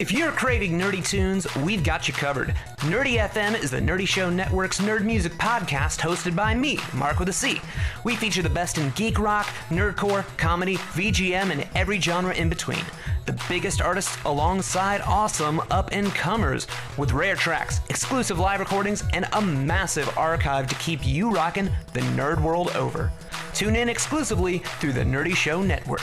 If you're craving nerdy tunes, we've got you covered. Nerdy FM is the Nerdy Show Network's nerd music podcast hosted by me, Mark with a C. We feature the best in geek rock, nerdcore, comedy, VGM, and every genre in between. The biggest artists alongside awesome up-and-comers with rare tracks, exclusive live recordings, and a massive archive to keep you rocking the nerd world over. Tune in exclusively through the Nerdy Show Network.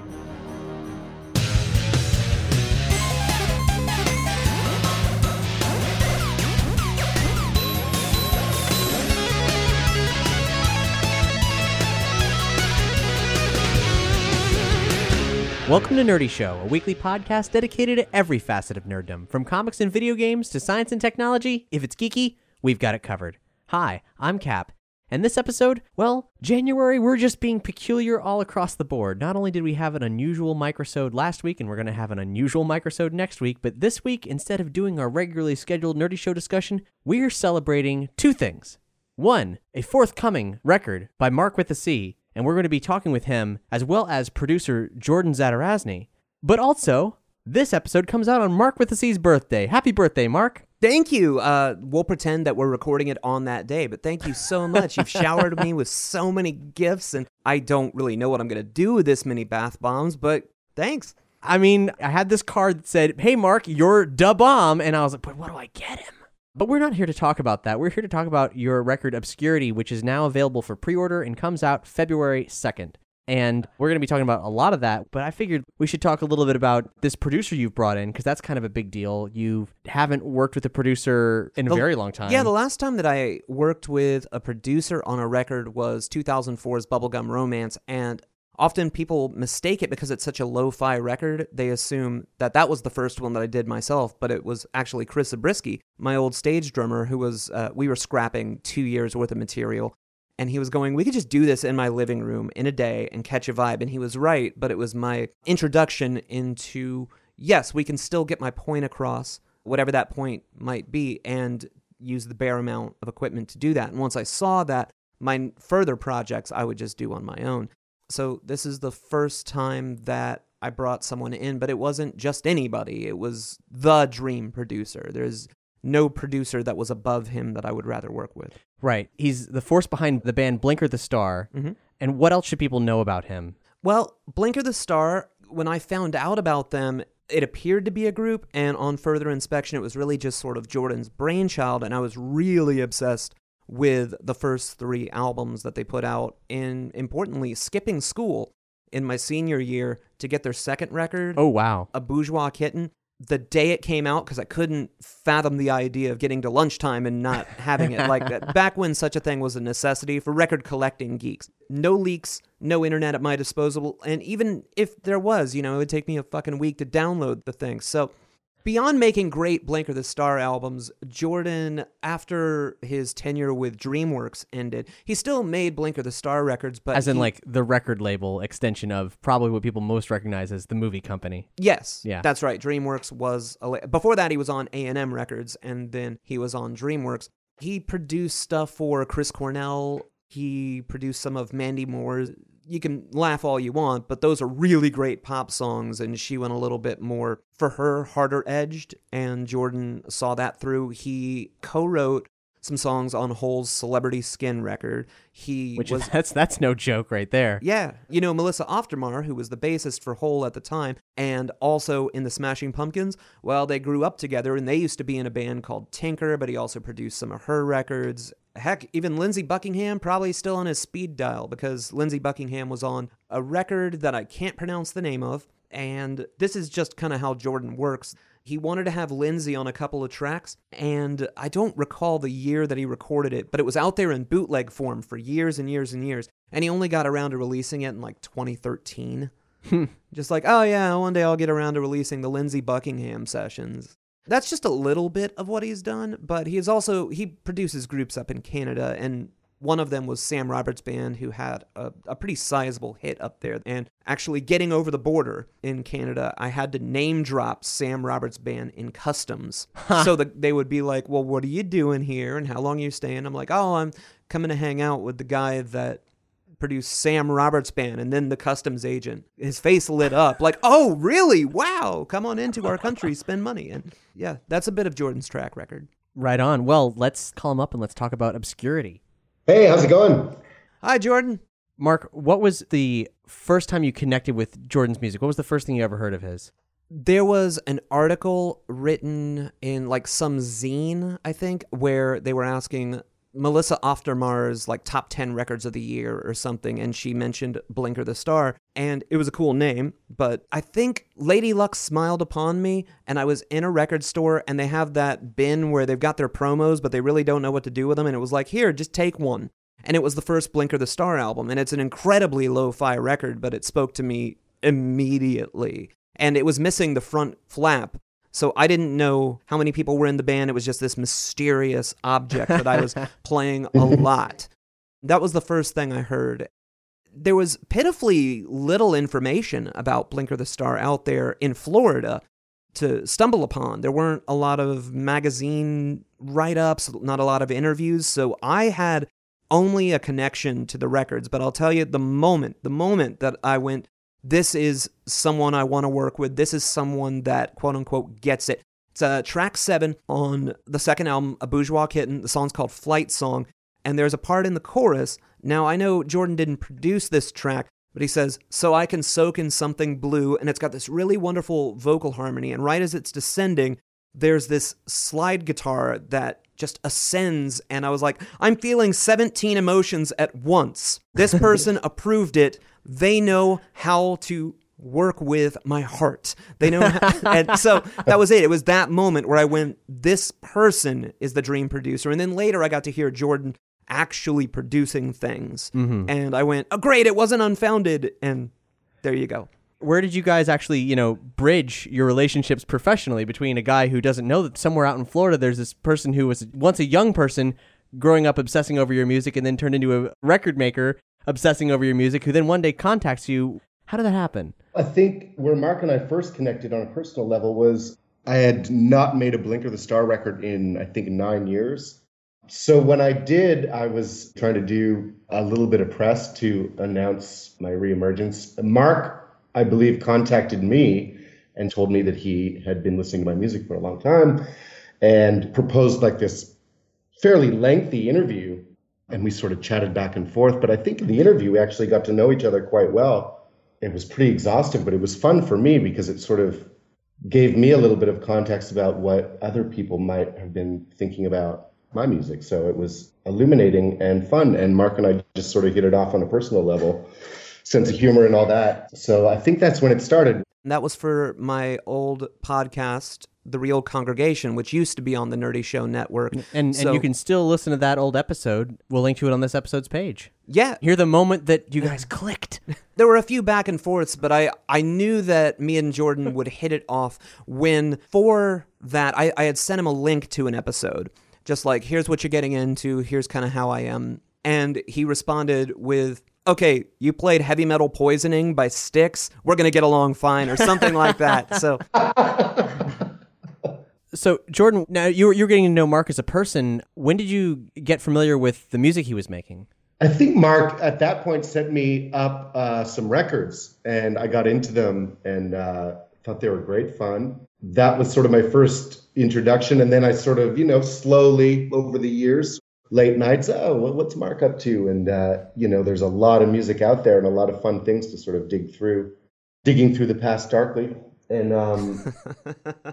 Welcome to Nerdy Show, a weekly podcast dedicated to every facet of nerddom, from comics and video games to science and technology. If it's geeky, we've got it covered. Hi, I'm Cap, and this episode, well, January, we're just being peculiar all across the board. Not only did we have an unusual microsode last week, and we're going to have an unusual microsode next week, but this week, instead of doing our regularly scheduled Nerdy Show discussion, we're celebrating two things. One, a forthcoming record by Mark with a C, and we're going to be talking with him, as well as producer Jordan Zatarazny. But also, this episode comes out on Mark with a C's birthday. Happy birthday, Mark. Thank you. We'll pretend that we're recording it on that day, but thank you so much. You've showered me with so many gifts, and I don't really know what I'm going to do with this many bath bombs, but thanks. I mean, I had this card that said, hey, Mark, you're da bomb, and I was like, but what do I get him? But we're not here to talk about that. We're here to talk about your record Obscurity, which is now available for pre-order and comes out February 2nd. And we're going to be talking about a lot of that, but I figured we should talk a little bit about this producer you've brought in, because that's kind of a big deal. You haven't worked with a producer in a very long time. Yeah, the last time that I worked with a producer on a record was 2004's Bubblegum Romance, and often people mistake it because it's such a lo-fi record. They assume that that was the first one that I did myself, but it was actually Chris Abriski, my old stage drummer, who was, we were scrapping 2 years worth of material, and he was going, we could just do this in my living room in a day and catch a vibe, and he was right, but it was my introduction into, yes, we can still get my point across, whatever that point might be, and use the bare amount of equipment to do that. And once I saw that, my further projects I would just do on my own. So this is the first time that I brought someone in, but it wasn't just anybody. It was the dream producer. There's no producer that was above him that I would rather work with. Right. He's the force behind the band Blinker the Star. Mm-hmm. And what else should people know about him? Well, Blinker the Star, when I found out about them, it appeared to be a group. And on further inspection, it was really just sort of Jordan's brainchild. And I was really obsessed with the first three albums that they put out, and importantly, skipping school in my senior year to get their second record. Oh, wow. A Bourgeois Kitten. The day it came out, because I couldn't fathom the idea of getting to lunchtime and not having it like that. Back when such a thing was a necessity for record collecting geeks. No leaks, no internet at my disposal. And even if there was, you know, it would take me a fucking week to download the thing. So beyond making great Blinker the Star albums, Jordan, after his tenure with DreamWorks ended, he still made Blinker the Star records, but as in like the record label extension of probably what people most recognize as the movie company. Yes, yeah, that's right. DreamWorks was before that he was on A&M Records, and then he was on DreamWorks. He produced stuff for Chris Cornell. He produced some of Mandy Moore's. You can laugh all you want, but those are really great pop songs, and she went a little bit more, for her, harder edged, and Jordan saw that through. He co-wrote some songs on Hole's Celebrity Skin record. That's no joke right there. Yeah. You know, Melissa Oftermeyer, who was the bassist for Hole at the time and also in the Smashing Pumpkins, well, they grew up together and they used to be in a band called Tinker, but he also produced some of her records. Heck, even Lindsey Buckingham probably still on his speed dial, because Lindsey Buckingham was on a record that I can't pronounce the name of, and this is just kind of how Jordan works. He wanted to have Lindsey on a couple of tracks, and I don't recall the year that he recorded it, but it was out there in bootleg form for years and years and years, and he only got around to releasing it in like 2013. Just like, oh yeah, one day I'll get around to releasing the Lindsey Buckingham sessions. That's just a little bit of what he's done, but he produces groups up in Canada, and one of them was Sam Roberts Band, who had a pretty sizable hit up there. And actually getting over the border in Canada, I had to name drop Sam Roberts Band in customs. Huh. So they would be like, well, what are you doing here and how long are you staying? I'm like, oh, I'm coming to hang out with the guy that produced Sam Roberts Band. And then the customs agent, his face lit up like, oh, really? Wow. Come on into our country, spend money. And yeah, that's a bit of Jordan's track record. Right on. Well, let's call him up and let's talk about Obscurity. Hey, how's it going? Hi, Jordan. Mark, what was the first time you connected with Jordan's music? What was the first thing you ever heard of his? There was an article written in like some zine, I think, where they were asking Melissa Oftermeyer's like top 10 records of the year or something, and she mentioned Blinker the Star, and it was a cool name, but I think Lady Luck smiled upon me, and I was in a record store, and they have that bin where they've got their promos, but they really don't know what to do with them, and it was like, here, just take one. And it was the first Blinker the Star album, and it's an incredibly lo-fi record, but it spoke to me immediately, and it was missing the front flap. So I didn't know how many people were in the band. It was just this mysterious object that I was playing a lot. That was the first thing I heard. There was pitifully little information about Blinker the Star out there in Florida to stumble upon. There weren't a lot of magazine write-ups, not a lot of interviews. So I had only a connection to the records. But I'll tell you, the moment that I went, this is someone I want to work with. This is someone that, quote-unquote, gets it. It's track 7 on the second album, A Bourgeois Kitten. The song's called Flight Song, and there's a part in the chorus. Now, I know Jordan didn't produce this track, but he says, so I can soak in something blue, and it's got this really wonderful vocal harmony, and right as it's descending, there's this slide guitar that just ascends, and I was like, I'm feeling 17 emotions at once. This person approved it. They know how to work with my heart. They know how, and so that was it. It was that moment where I went, this person is the dream producer. And then later I got to hear Jordan actually producing things. Mm-hmm. And I went, oh, great, it wasn't unfounded. And there you go. Where did you guys actually, bridge your relationships professionally between a guy who doesn't know that somewhere out in Florida there's this person who was once a young person growing up obsessing over your music and then turned into a record maker obsessing over your music, who then one day contacts you? How did that happen? I think where Mark and I first connected on a personal level was I had not made a Blinker the Star record in, I think, 9 years. So when I did, I was trying to do a little bit of press to announce my reemergence. Mark, I believe, contacted me and told me that he had been listening to my music for a long time and proposed like this fairly lengthy interview. And we sort of chatted back and forth. But I think in the interview, we actually got to know each other quite well. It was pretty exhaustive, but it was fun for me because it sort of gave me a little bit of context about what other people might have been thinking about my music. So it was illuminating and fun. And Mark and I just sort of hit it off on a personal level, sense of humor and all that. So I think that's when it started. That was for my old podcast, The Real Congregation, which used to be on the Nerdy Show Network. And you can still listen to that old episode. We'll link to it on this episode's page. Yeah. Hear the moment that you guys clicked. There were a few back and forths, but I knew that me and Jordan would hit it off when, for that, I had sent him a link to an episode. Just like, here's what you're getting into. Here's kind of how I am. And he responded with, okay, you played Heavy Metal Poisoning by Styx. We're going to get along fine, or something like that. So Jordan, now you're getting to know Mark as a person. When did you get familiar with the music he was making? I think Mark at that point sent me up some records, and I got into them and thought they were great fun. that was sort of my first introduction. And then I sort of, slowly over the years, late nights, what's Mark up to? And, there's a lot of music out there and a lot of fun things to sort of digging through the past darkly. And,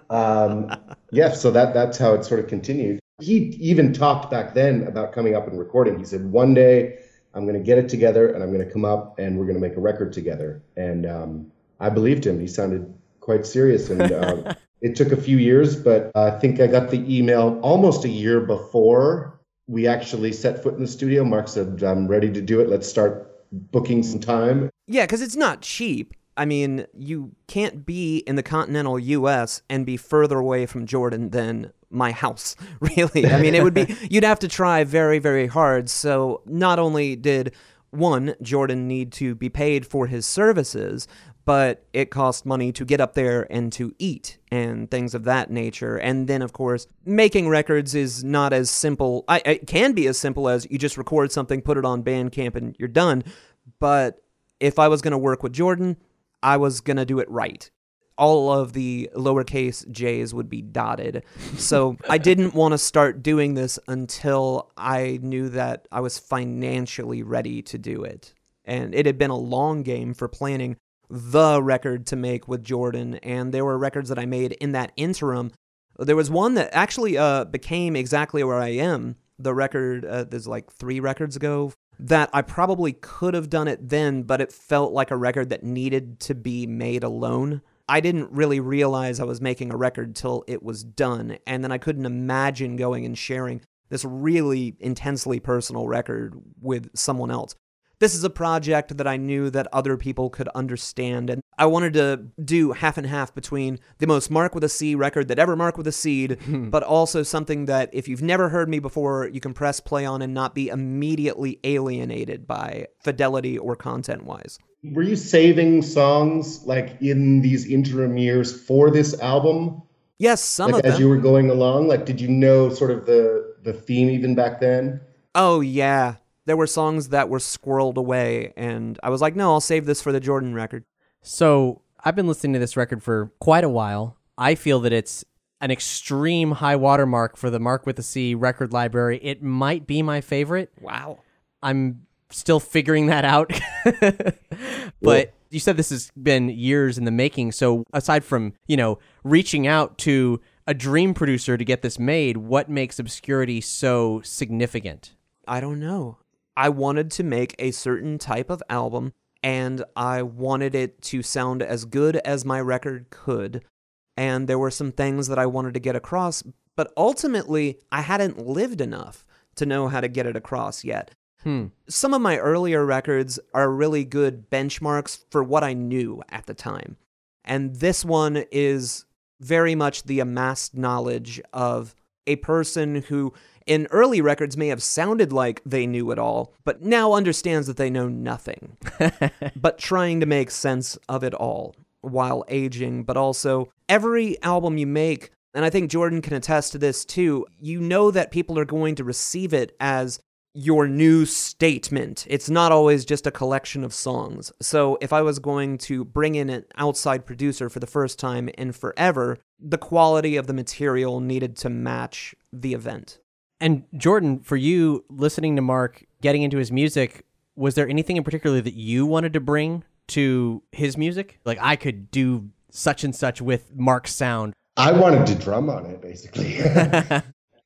so that's how it sort of continued. He even talked back then about coming up and recording. He said, one day I'm going to get it together and I'm going to come up and we're going to make a record together. And I believed him. He sounded quite serious. And it took a few years, but I think I got the email almost a year before we actually set foot in the studio. Mark said, I'm ready to do it. Let's start booking some time. Yeah, because it's not cheap. I mean, you can't be in the continental U.S. and be further away from Jordan than my house, really. I mean, it would be, you'd have to try very, very hard. So not only did, one, Jordan need to be paid for his services, but it cost money to get up there and to eat and things of that nature. And then, of course, making records is not as simple. It can be as simple as you just record something, put it on Bandcamp, and you're done. But if I was going to work with Jordan, I was going to do it right. All of the lowercase j's would be dotted. So I didn't want to start doing this until I knew that I was financially ready to do it. And it had been a long game for planning the record to make with Jordan. And there were records that I made in that interim. There was one that actually became Exactly Where I Am. The record, there's like 3 records ago, that I probably could have done it then, but it felt like a record that needed to be made alone. I didn't really realize I was making a record till it was done, and then I couldn't imagine going and sharing this really intensely personal record with someone else. This is a project that I knew that other people could understand, and I wanted to do half and half between the most Mark with a C record that ever Mark with a C'd, but also something that if you've never heard me before, you can press play on and not be immediately alienated by fidelity or content-wise. Were you saving songs like in these interim years for this album? Yes, some of them. As you were going along, did you know sort of the theme even back then? Oh, yeah. There were songs that were squirreled away, and I was like, no, I'll save this for the Jordan record. So I've been listening to this record for quite a while. I feel that it's an extreme high watermark for the Mark with a C record library. It might be my favorite. Wow. I'm still figuring that out. But you said this has been years in the making. So aside from, reaching out to a dream producer to get this made, what makes Obscurity so significant? I don't know. I wanted to make a certain type of album, and I wanted it to sound as good as my record could. And there were some things that I wanted to get across, but ultimately, I hadn't lived enough to know how to get it across yet. Some of my earlier records are really good benchmarks for what I knew at the time. And this one is very much the amassed knowledge of a person who in early records may have sounded like they knew it all, but now understands that they know nothing, but trying to make sense of it all while aging. But also every album you make, and I think Jordan can attest to this too, you know that people are going to receive it as your new statement. It's not always just a collection of songs. So if I was going to bring in an outside producer for the first time in forever, the quality of the material needed to match the event. And Jordan, for you, listening to Mark, getting into his music, was there anything in particular that you wanted to bring to his music? Like, I could do such and such with Mark's sound. I wanted to drum on it, basically.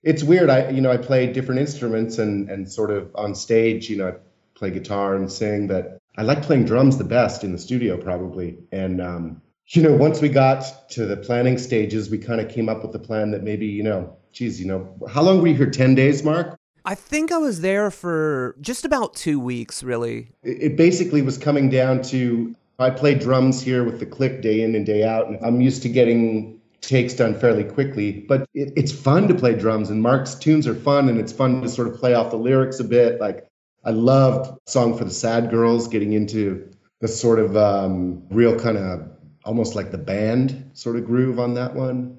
It's weird. I play different instruments and sort of on stage, I play guitar and sing, but I like playing drums the best in the studio probably. And, once we got to the planning stages, we kind of came up with the plan that maybe, how long were you here? 10 days, Mark? I think I was there for just about 2 weeks, really. It basically was coming down to, I play drums here with the click day in and day out, and I'm used to getting takes done fairly quickly, but it's fun to play drums, and Mark's tunes are fun, and it's fun to sort of play off the lyrics a bit. I loved Song for the Sad Girls, getting into the sort of real kind of almost like the band sort of groove on that one.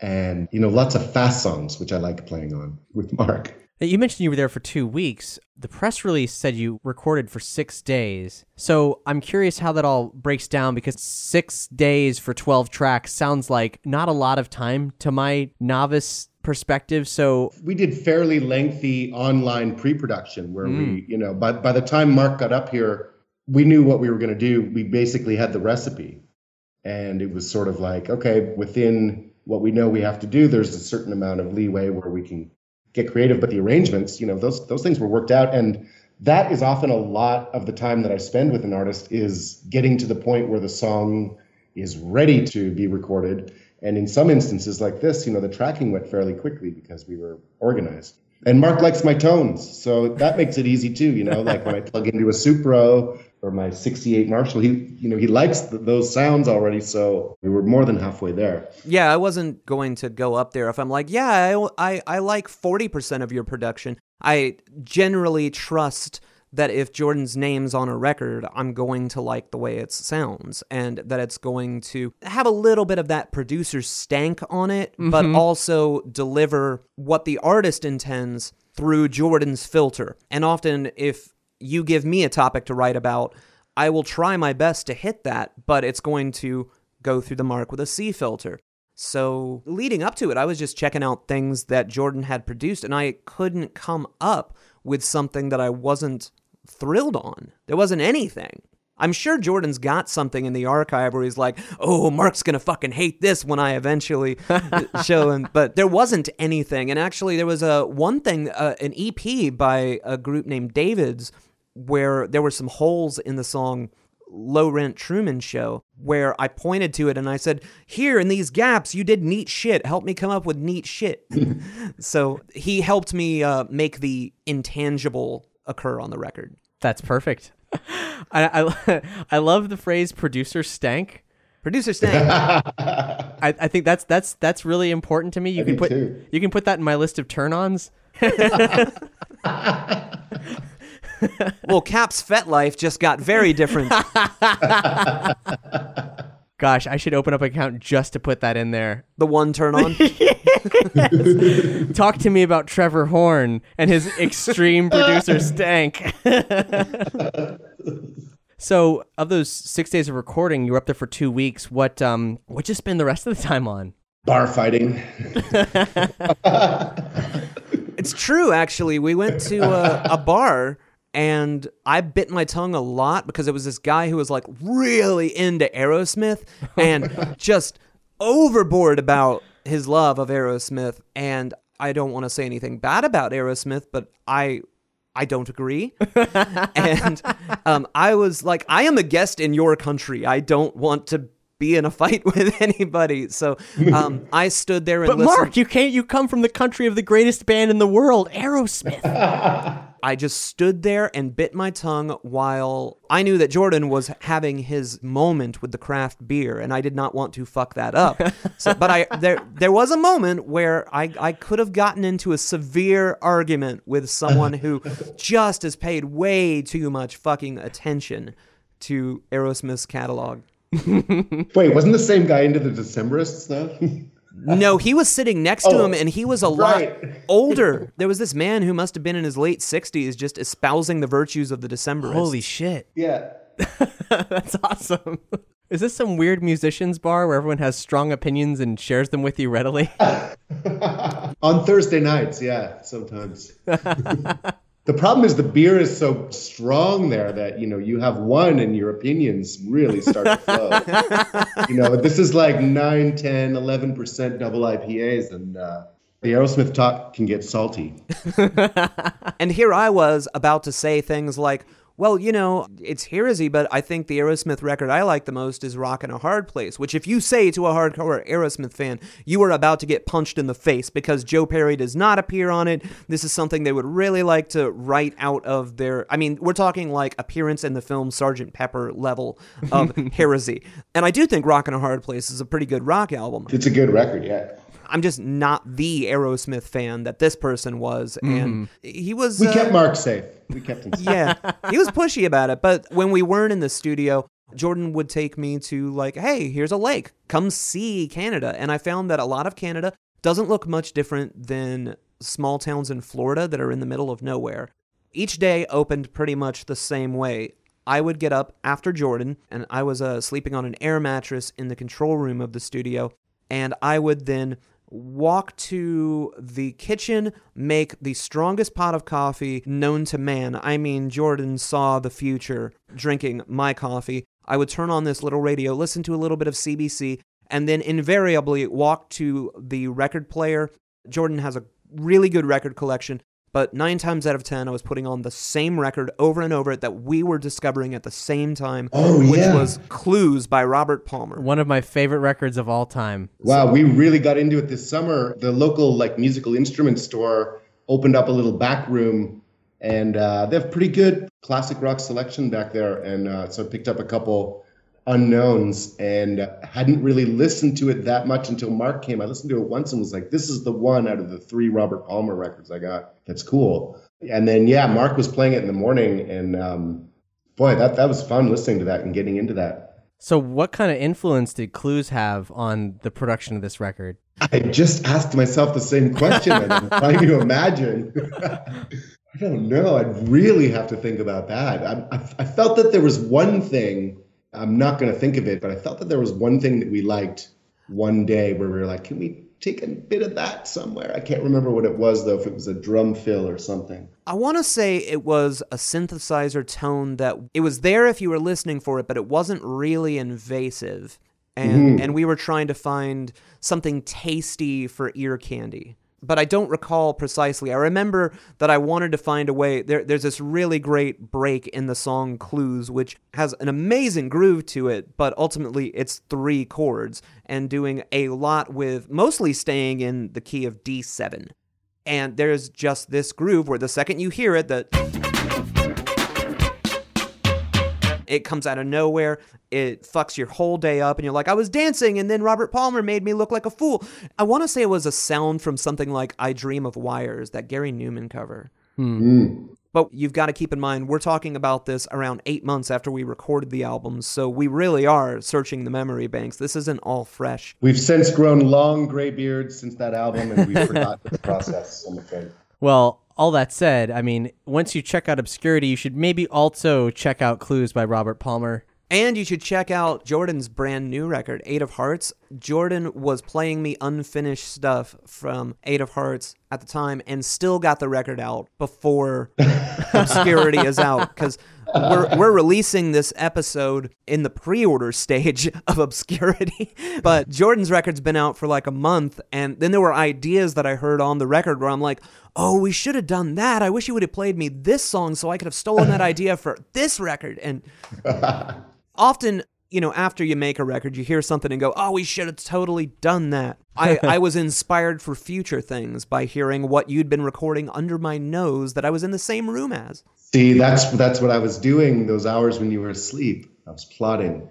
And, lots of fast songs, which I like playing on with Mark. You mentioned you were there for 2 weeks. The press release said you recorded for 6 days. So I'm curious how that all breaks down, because 6 days for 12 tracks sounds like not a lot of time to my novice perspective. So we did fairly lengthy online pre-production where we, you know, by the time Mark got up here, we knew what we were going to do. We basically had the recipe, and it was sort of like, okay, within what we know we have to do, there's a certain amount of leeway where we can get creative, but the arrangements, you know, those things were worked out. And that is often a lot of the time that I spend with an artist is getting to the point where the song is ready to be recorded. And in some instances like this, you know, the tracking went fairly quickly because we were organized. And Mark likes my tones, so that makes it easy too, you know, like when I plug into a Supro or my 68 Marshall, he likes those sounds already, so we were more than halfway there. Yeah, I wasn't going to go up there if I'm like, yeah, I like 40% of your production. I generally trust that if Jordan's name's on a record, I'm going to like the way it sounds, and that it's going to have a little bit of that producer stank on it, but also deliver what the artist intends through Jordan's filter. And often if you give me a topic to write about, I will try my best to hit that, but it's going to go through the Mark with a C filter. So leading up to it, I was just checking out things that Jordan had produced, and I couldn't come up with something that I wasn't thrilled on. There wasn't anything. I'm sure Jordan's got something in the archive where he's like, oh, Mark's going to fucking hate this when I eventually show him. But there wasn't anything. And actually, there was an EP by a group named Davids, where there were some holes in the song Low Rent Truman Show, where I pointed to it and I said, here in these gaps, you did neat shit. Help me come up with neat shit. So he helped me make the intangible occur on the record. That's perfect. I love the phrase producer stank. Producer stank. I think that's really important to me. You can put that in my list of turn-ons. Well, Cap's fet life just got very different. Gosh, I should open up an account just to put that in there. The one turn on? Yes. Talk to me about Trevor Horn and his extreme producer stank. So of those 6 days of recording, you were up there for 2 weeks. What'd you spend the rest of the time on? Bar fighting. It's true, actually. We went to a bar, and I bit my tongue a lot because it was this guy who was like really into Aerosmith and just overboard about his love of Aerosmith. And I don't want to say anything bad about Aerosmith, but I don't agree. And I was like, I am a guest in your country. I don't want to be in a fight with anybody. So I stood there and but listened. Mark, you come from the country of the greatest band in the world, Aerosmith. I just stood there and bit my tongue while I knew that Jordan was having his moment with the craft beer, and I did not want to fuck that up. So, but there was a moment where I could have gotten into a severe argument with someone who just has paid way too much fucking attention to Aerosmith's catalog. Wait, wasn't the same guy into the Decemberists, though? No, he was sitting next to him, and he was a lot older. There was this man who must have been in his late 60s just espousing the virtues of the Decemberists. Holy shit. Yeah. That's awesome. Is this some weird musicians bar where everyone has strong opinions and shares them with you readily? On Thursday nights, yeah, sometimes. The problem is the beer is so strong there that, you know, you have one and your opinions really start to flow. You know, this is like 9, 10, 11% double IPAs, and the Aerosmith talk can get salty. And here I was about to say things like, well, you know, it's heresy, but I think the Aerosmith record I like the most is Rockin' a Hard Place, which if you say to a hardcore Aerosmith fan, you are about to get punched in the face because Joe Perry does not appear on it. This is something they would really like to write out of their... I mean, we're talking like appearance in the film Sgt. Pepper level of heresy. And I do think Rockin' a Hard Place is a pretty good rock album. It's a good record, yeah. I'm just not the Aerosmith fan that this person was, and he was... We kept Mark safe. We kept him safe. Yeah, he was pushy about it, but when we weren't in the studio, Jordan would take me to like, hey, here's a lake. Come see Canada. And I found that a lot of Canada doesn't look much different than small towns in Florida that are in the middle of nowhere. Each day opened pretty much the same way. I would get up after Jordan, and I was sleeping on an air mattress in the control room of the studio, and I would then walk to the kitchen, make the strongest pot of coffee known to man. I mean, Jordan saw the future drinking my coffee. I would turn on this little radio, listen to a little bit of CBC, and then invariably walk to the record player. Jordan has a really good record collection, but 9 times out of 10, I was putting on the same record over and over that we were discovering at the same time, which was Clues by Robert Palmer. One of my favorite records of all time. Wow, we really got into it this summer. The local musical instrument store opened up a little back room, and they have pretty good classic rock selection back there. And so I picked up a couple unknowns and hadn't really listened to it that much until Mark came. I listened to it once and was like, this is the one out of the 3 Robert Palmer records I got. That's cool. And then, Mark was playing it in the morning. And boy, that was fun listening to that and getting into that. So what kind of influence did Clues have on the production of this record? I just asked myself the same question. I'm trying to imagine. I don't know. I'd really have to think about that. I felt that there was one thing. I'm not going to think of it, but I felt that there was one thing that we liked one day where we were like, can we take a bit of that somewhere? I can't remember what it was, though, if it was a drum fill or something. I want to say it was a synthesizer tone that it was there if you were listening for it, but it wasn't really invasive. And and we were trying to find something tasty for ear candy. But I don't recall precisely. I remember that I wanted to find a way. There's this really great break in the song Clues, which has an amazing groove to it, but ultimately it's 3 chords and doing a lot with mostly staying in the key of D7. And there's just this groove where the second you hear it, it comes out of nowhere. It fucks your whole day up, and you're like, I was dancing, and then Robert Palmer made me look like a fool. I want to say it was a sound from something like I Dream of Wires, that Gary Newman cover. But you've got to keep in mind, we're talking about this around 8 months after we recorded the album, so we really are searching the memory banks. This isn't all fresh. We've since grown long gray beards since that album, and we forgot the process, I'm afraid. Well, all that said, I mean, once you check out Obscurity, you should maybe also check out Clues by Robert Palmer. And you should check out Jordan's brand new record, 8 of Hearts. Jordan was playing me unfinished stuff from 8 of Hearts at the time and still got the record out before Obscurity is out, because we're releasing this episode in the pre-order stage of Obscurity. But Jordan's record's been out for like a month, and then there were ideas that I heard on the record where I'm like, oh, we should have done that. I wish you would have played me this song so I could have stolen that idea for this record. And often, after you make a record, you hear something and go, oh, we should have totally done that. I was inspired for future things by hearing what you'd been recording under my nose that I was in the same room as. See, that's what I was doing those hours when you were asleep. I was plotting.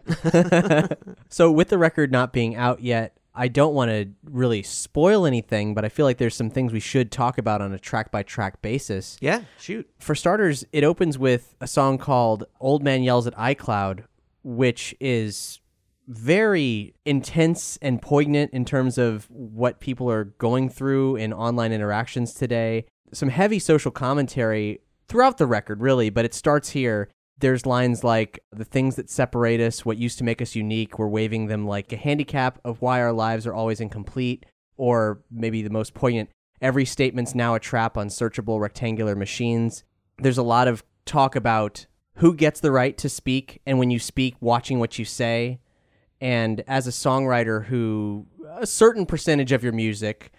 So with the record not being out yet, I don't want to really spoil anything, but I feel like there's some things we should talk about on a track-by-track basis. Yeah, shoot. For starters, it opens with a song called Old Man Yells at iCloud, which is very intense and poignant in terms of what people are going through in online interactions today. Some heavy social commentary throughout the record, really, but it starts here. There's lines like, the things that separate us, what used to make us unique, we're waving them like a handicap of why our lives are always incomplete, or maybe the most poignant, every statement's now a trap on searchable rectangular machines. There's a lot of talk about who gets the right to speak, and when you speak, watching what you say. And as a songwriter who, a certain percentage of your music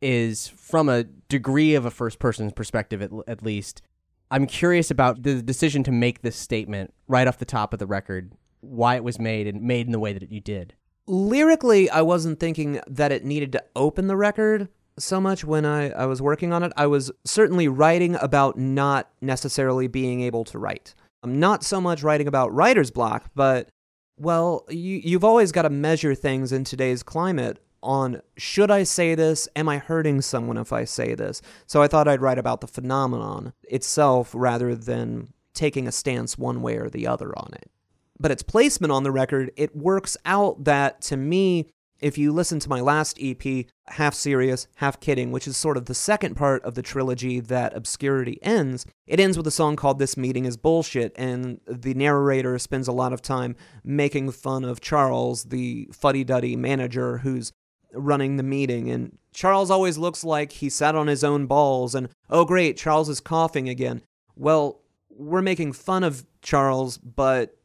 is from a degree of a first person's perspective, at least, I'm curious about the decision to make this statement right off the top of the record, why it was made and made in the way that you did. Lyrically, I wasn't thinking that it needed to open the record so much when I was working on it. I was certainly writing about not necessarily being able to write. I'm not so much writing about writer's block, but, well, you've always got to measure things in today's climate on, should I say this? Am I hurting someone if I say this? So I thought I'd write about the phenomenon itself rather than taking a stance one way or the other on it. But its placement on the record, it works out that, to me, If you listen to my last EP, Half Serious, Half Kidding, which is sort of the second part of the trilogy that Obscurity ends, it ends with a song called This Meeting is Bullshit, and the narrator spends a lot of time making fun of Charles, the fuddy-duddy manager who's running the meeting, and Charles always looks like he sat on his own balls, and, oh great, Charles is coughing again. Well, we're making fun of Charles, but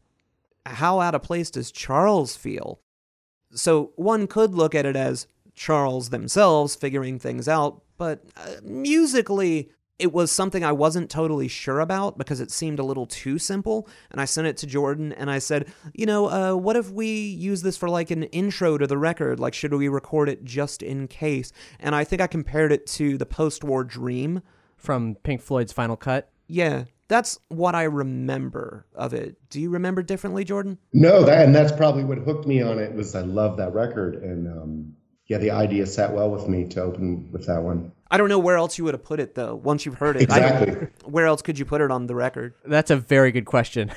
how out of place does Charles feel? So one could look at it as Charles themselves figuring things out, but musically, it was something I wasn't totally sure about because it seemed a little too simple, and I sent it to Jordan, and I said, you know, what if we use this for, like, an intro to the record? Like, should we record it just in case? And I think I compared it to the post-war Dream. From Pink Floyd's Final Cut? Yeah. That's what I remember of it. Do you remember differently, Jordan? No, that's probably what hooked me on it, was I love that record. And yeah, the idea sat well with me to open with that one. I don't know where else you would have put it, though, once you've heard it. Exactly. Where else could you put it on the record? That's a very good question.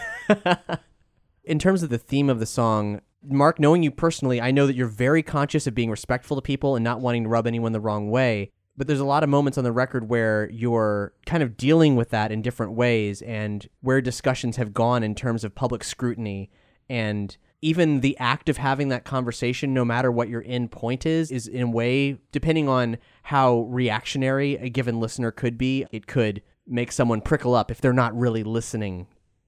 In terms of the theme of the song, Mark, knowing you personally, I know that you're very conscious of being respectful to people and not wanting to rub anyone the wrong way. But there's a lot of moments on the record where you're kind of dealing with that in different ways, and where discussions have gone in terms of public scrutiny. And even the act of having that conversation, no matter what your end point is in a way, depending on how reactionary a given listener could be, it could make someone prickle up if they're not really listening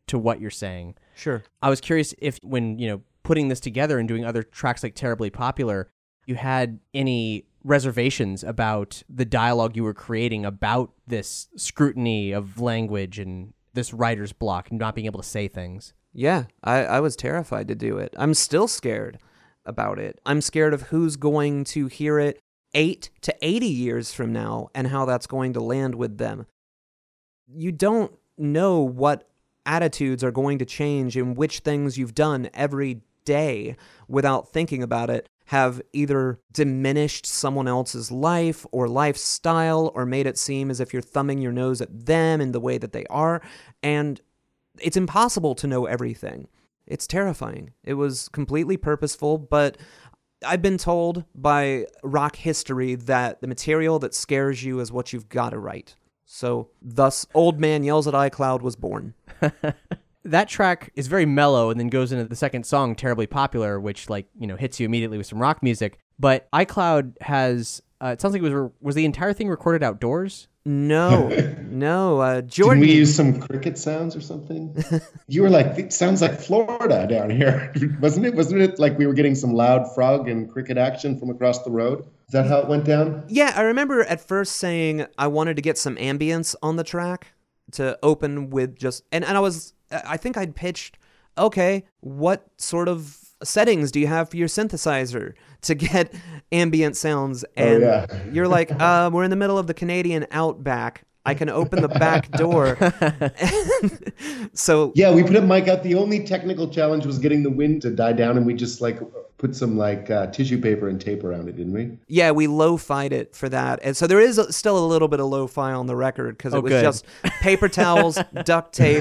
to what you're saying. Sure. I was curious if when, you know, putting this together and doing other tracks like Terribly Popular, you had any reservations about the dialogue you were creating about this scrutiny of language and this writer's block and not being able to say things. Yeah, I was terrified to do it. I'm still scared about it. I'm scared of who's going to hear it 8 to 80 years from now and how that's going to land with them. You don't know what attitudes are going to change and which things you've done every day without thinking about it have either diminished someone else's life or lifestyle or made it seem as if you're thumbing your nose at them in the way that they are. And it's impossible to know everything. It's terrifying. It was completely purposeful, but I've been told by rock history that the material that scares you is what you've got to write. So thus, Old Man Yells at iCloud was born. That track is very mellow and then goes into the second song, Terribly Popular, which, like, you know, hits you immediately with some rock music. But iCloud has, it sounds like it was the entire thing recorded outdoors? No, no. Jordan. Did we use some cricket sounds or something? You were like, it sounds like Florida down here, wasn't it? Wasn't it like we were getting some loud frog and cricket action from across the road? Is that how it went down? Yeah, I remember at first saying I wanted to get some ambience on the track to open with just, and I think I'd pitched, okay, what sort of settings do you have for your synthesizer to get ambient sounds? And You're like, we're in the middle of the Canadian outback. I can open the back door. So yeah, we put a mic out. The only technical challenge was getting the wind to die down, and we just put some tissue paper and tape around it, didn't we? Yeah, we lo-fi'd it for that. And so there is still a little bit of lo-fi on the record because it was just paper towels, duct tape.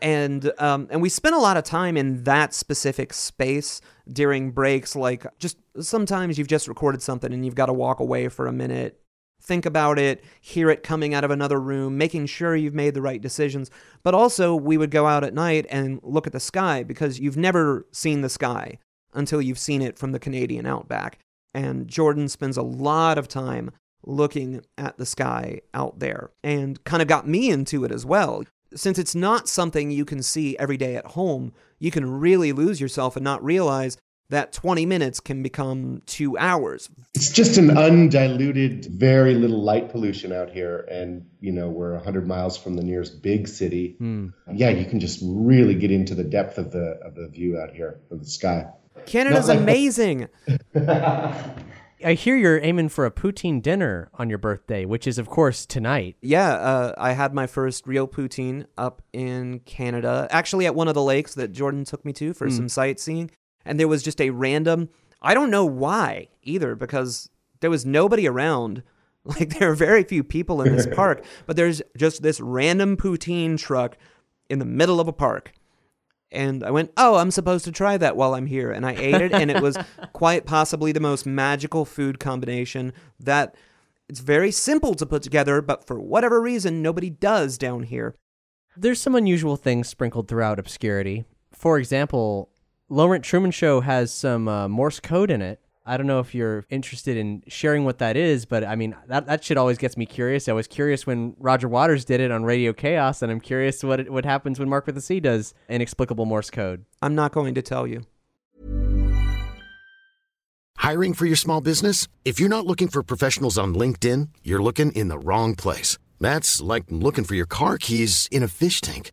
And we spent a lot of time in that specific space during breaks. Like, just sometimes you've just recorded something and you've got to walk away for a minute, think about it, hear it coming out of another room, making sure you've made the right decisions. But also we would go out at night and look at the sky, because you've never seen the sky until you've seen it from the Canadian outback. And Jordan spends a lot of time looking at the sky out there, and kind of got me into it as well. Since it's not something you can see every day at home, you can really lose yourself and not realize that 20 minutes can become 2 hours. It's just an undiluted, very little light pollution out here. And, you know, we're 100 miles from the nearest big city. Mm. Yeah, you can just really get into the depth of the view out here, of the sky. Canada's amazing. I hear you're aiming for a poutine dinner on your birthday, which is, of course, tonight. Yeah, I had my first real poutine up in Canada, actually at one of the lakes that Jordan took me to for some sightseeing. And there was just a random, I don't know why either, because there was nobody around. Like, there are very few people in this park, but there's just this random poutine truck in the middle of a park. And I went, oh, I'm supposed to try that while I'm here. And I ate it, and it was quite possibly the most magical food combination that it's very simple to put together, but for whatever reason, nobody does down here. There's some unusual things sprinkled throughout Obscurity. For example, Low Rent Truman Show has some Morse code in it. I don't know if you're interested in sharing what that is, but I mean, that shit always gets me curious. I was curious when Roger Waters did it on Radio Chaos, and I'm curious what happens when Mark with a C does inexplicable Morse code. I'm not going to tell you. Hiring for your small business? If you're not looking for professionals on LinkedIn, you're looking in the wrong place. That's like looking for your car keys in a fish tank.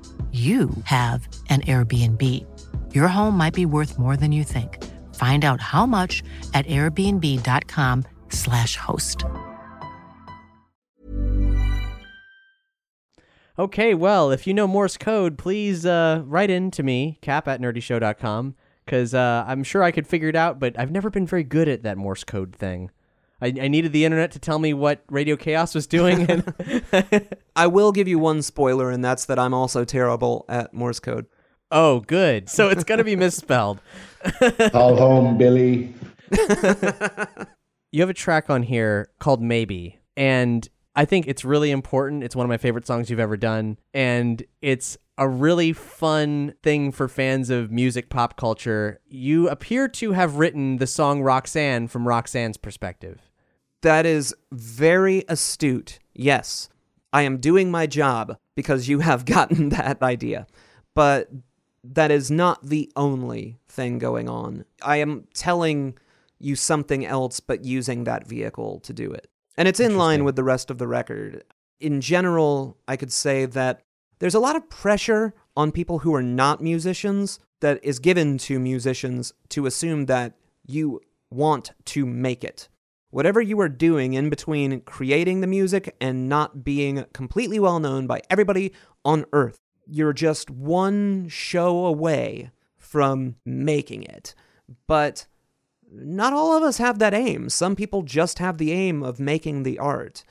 you have an Airbnb. Your home might be worth more than you think. Find out how much at airbnb.com/host. Okay, well, if you know Morse code, please write in to me, cap@nerdyshow.com, because I'm sure I could figure it out, but I've never been very good at that Morse code thing. I needed the internet to tell me what Radio Chaos was doing. I will give you one spoiler, and that's that I'm also terrible at Morse code. Oh, good. So it's going to be misspelled. Call home, Billy. You have a track on here called Maybe, and I think it's really important. It's one of my favorite songs you've ever done, and it's a really fun thing for fans of music pop culture. You appear to have written the song Roxanne from Roxanne's perspective. That is very astute. Yes, I am doing my job because you have gotten that idea. But that is not the only thing going on. I am telling you something else, but using that vehicle to do it. And it's in line with the rest of the record. In general, I could say that there's a lot of pressure on people who are not musicians that is given to musicians to assume that you want to make it. Whatever you are doing in between creating the music and not being completely well known by everybody on earth, you're just one show away from making it. But not all of us have that aim. Some people just have the aim of making the art,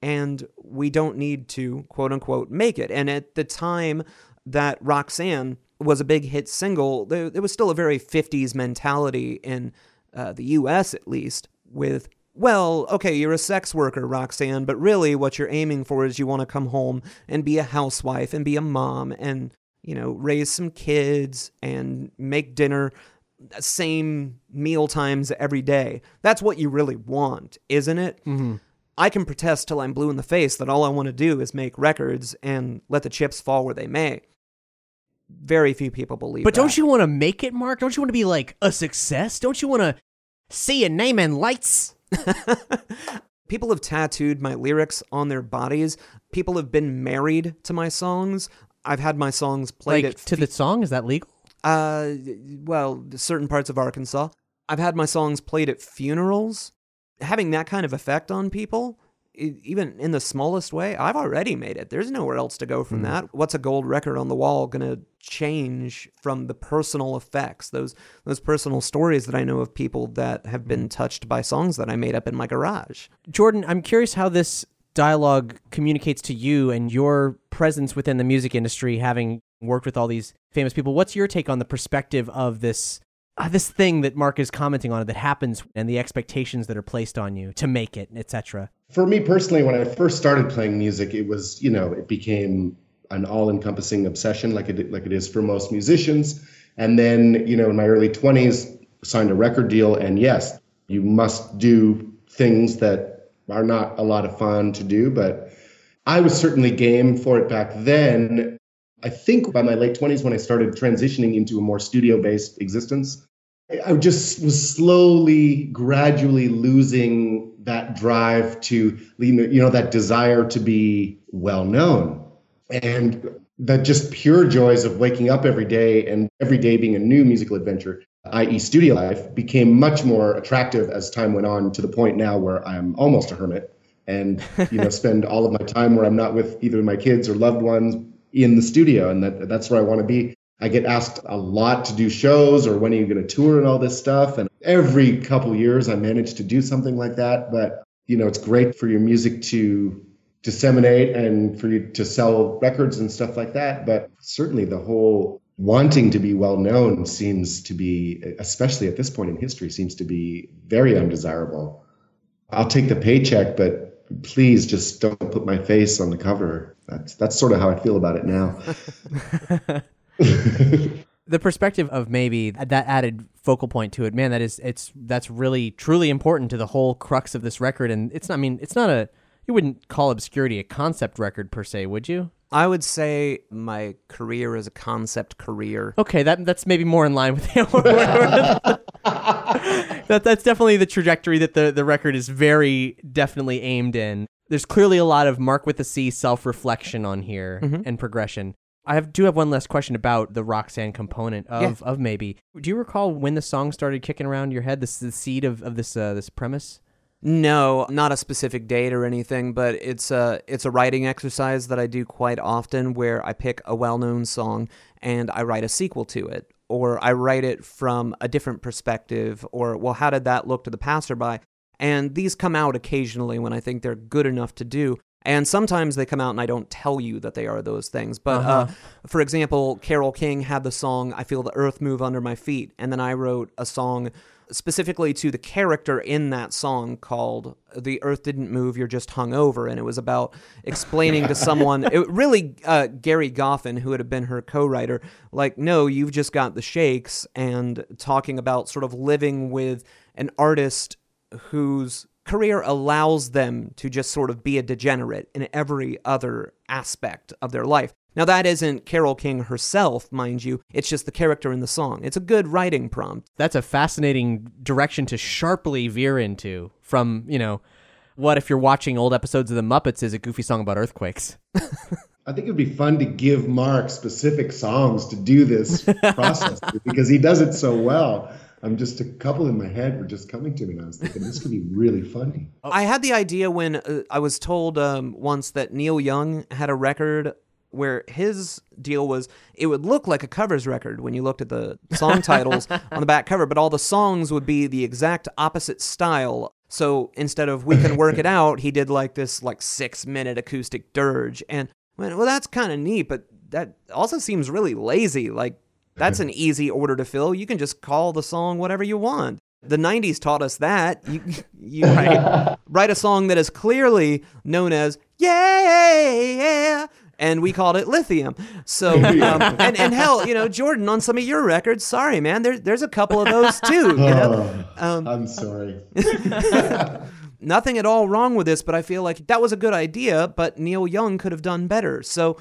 and we don't need to, quote-unquote, make it. And at the time that Roxanne was a big hit single, there was still a very 50s mentality in the U.S., at least, with, well, okay, you're a sex worker, Roxanne, but really what you're aiming for is you want to come home and be a housewife and be a mom and, you know, raise some kids and make dinner, same meal times every day. That's what you really want, isn't it? Mm-hmm. I can protest till I'm blue in the face that all I want to do is make records and let the chips fall where they may. Very few people believe that. But don't you want to make it, Mark? Don't you want to be like a success? Don't you want to see a name and lights? People have tattooed my lyrics on their bodies. People have been married to my songs. I've had my songs played like, to the song? Is that legal? Well, certain parts of Arkansas. I've had my songs played at funerals. Having that kind of effect on people, even in the smallest way, I've already made it. There's nowhere else to go from that. What's a gold record on the wall going to change from the personal effects, those personal stories that I know of people that have been touched by songs that I made up in my garage? Jordan, I'm curious how this dialogue communicates to you and your presence within the music industry, having worked with all these famous people. What's your take on the perspective of this thing that Mark is commenting on that happens and the expectations that are placed on you to make it, etc.? For me personally, when I first started playing music, it was, you know, it became an all-encompassing obsession like it is for most musicians. And then, you know, in my early 20s, signed a record deal. And yes, you must do things that are not a lot of fun to do, but I was certainly game for it back then. I think by my late 20s, when I started transitioning into a more studio-based existence, I just was slowly, gradually losing that drive to, that desire to be well-known. And that just pure joys of waking up every day and every day being a new musical adventure, i.e. studio life, became much more attractive as time went on, to the point now where I'm almost a hermit and, spend all of my time where I'm not with either my kids or loved ones in the studio. And that's where I want to be. I get asked a lot to do shows, or when are you going to tour and all this stuff. And every couple years I manage to do something like that. But, it's great for your music to disseminate and for you to sell records and stuff like that. But certainly the whole wanting to be well known seems to be, especially at this point in history, seems to be very undesirable. I'll take the paycheck, but please just don't put my face on the cover. That's sort of how I feel about it now. The perspective of maybe that added focal point to it, man, that's really truly important to the whole crux of this record. And you wouldn't call Obscurity a concept record per se, would you? I would say my career is a concept career. Okay, that's maybe more in line with that's definitely the trajectory that the record is very definitely aimed in. There's clearly a lot of Mark with a C self-reflection on here and progression. I do have one last question about the Roxanne component of maybe. Do you recall when the song started kicking around your head, the seed of this premise? No, not a specific date or anything, but it's a writing exercise that I do quite often, where I pick a well-known song and I write a sequel to it, or I write it from a different perspective, or, well, how did that look to the passerby? And these come out occasionally when I think they're good enough to do. And sometimes they come out and I don't tell you that they are those things. But for example, Carole King had the song, I Feel the Earth Move Under My Feet. And then I wrote a song specifically to the character in that song called The Earth Didn't Move, You're Just Hung Over. And it was about explaining to someone, Gary Goffin, who had been her co-writer, like, no, you've just got the shakes, and talking about sort of living with an artist whose career allows them to just sort of be a degenerate in every other aspect of their life. Now, that isn't Carole King herself, mind you. It's just the character in the song. It's a good writing prompt. That's a fascinating direction to sharply veer into from, what if you're watching old episodes of The Muppets is a goofy song about earthquakes. I think it'd be fun to give Mark specific songs to do this process because he does it so well. I'm just a couple in my head were just coming to me, and I was thinking, this could be really funny. I had the idea when I was told once that Neil Young had a record where his deal was it would look like a covers record when you looked at the song titles on the back cover, but all the songs would be the exact opposite style. So instead of We Can Work It Out, he did this 6-minute acoustic dirge. And I went, well, that's kind of neat, but that also seems really lazy. That's an easy order to fill. You can just call the song whatever you want. The 90s taught us that. You write a song that is clearly known as yeah, and we called it Lithium. So, and hell, Jordan, on some of your records, sorry, man, there's a couple of those too. I'm sorry. Nothing at all wrong with this, but I feel like that was a good idea, but Neil Young could have done better. So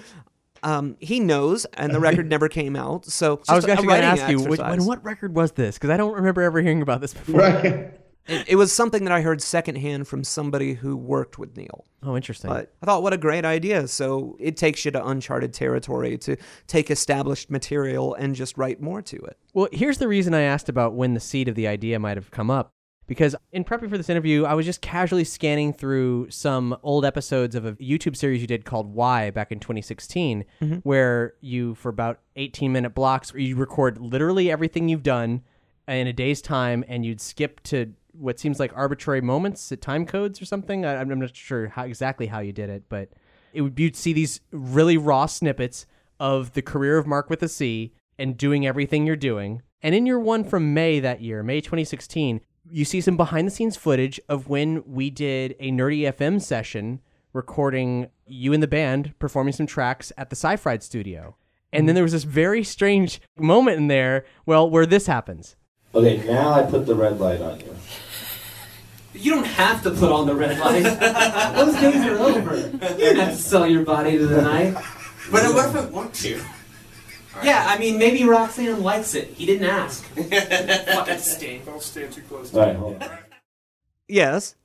he knows, and the record never came out. So I was actually going to ask you, what record was this? Because I don't remember ever hearing about this before. Right. It was something that I heard secondhand from somebody who worked with Neil. Oh, interesting. But I thought, what a great idea. So it takes you to uncharted territory to take established material and just write more to it. Well, here's the reason I asked about when the seed of the idea might have come up. Because in prepping for this interview, I was just casually scanning through some old episodes of a YouTube series you did called Why back in 2016, where you, for about 18-minute blocks, you record literally everything you've done in a day's time, and you'd skip to what seems like arbitrary moments at time codes or something. I'm not sure exactly how you did it, but you'd see these really raw snippets of the career of Mark with a C and doing everything you're doing. And in your one from May that year, May 2016... you see some behind-the-scenes footage of when we did a Nerdy FM session recording you and the band performing some tracks at the Sci-Fried studio. And then there was this very strange moment in there, where this happens. Okay, now I put the red light on you. You don't have to put on the red light. Those days are over. You don't have to sell your body to the night. But what if I want to? Right. Yeah, I mean, maybe Roxanne likes it. He didn't ask. Fucking stink. Don't stand too close to me. All right, hold on. Yes.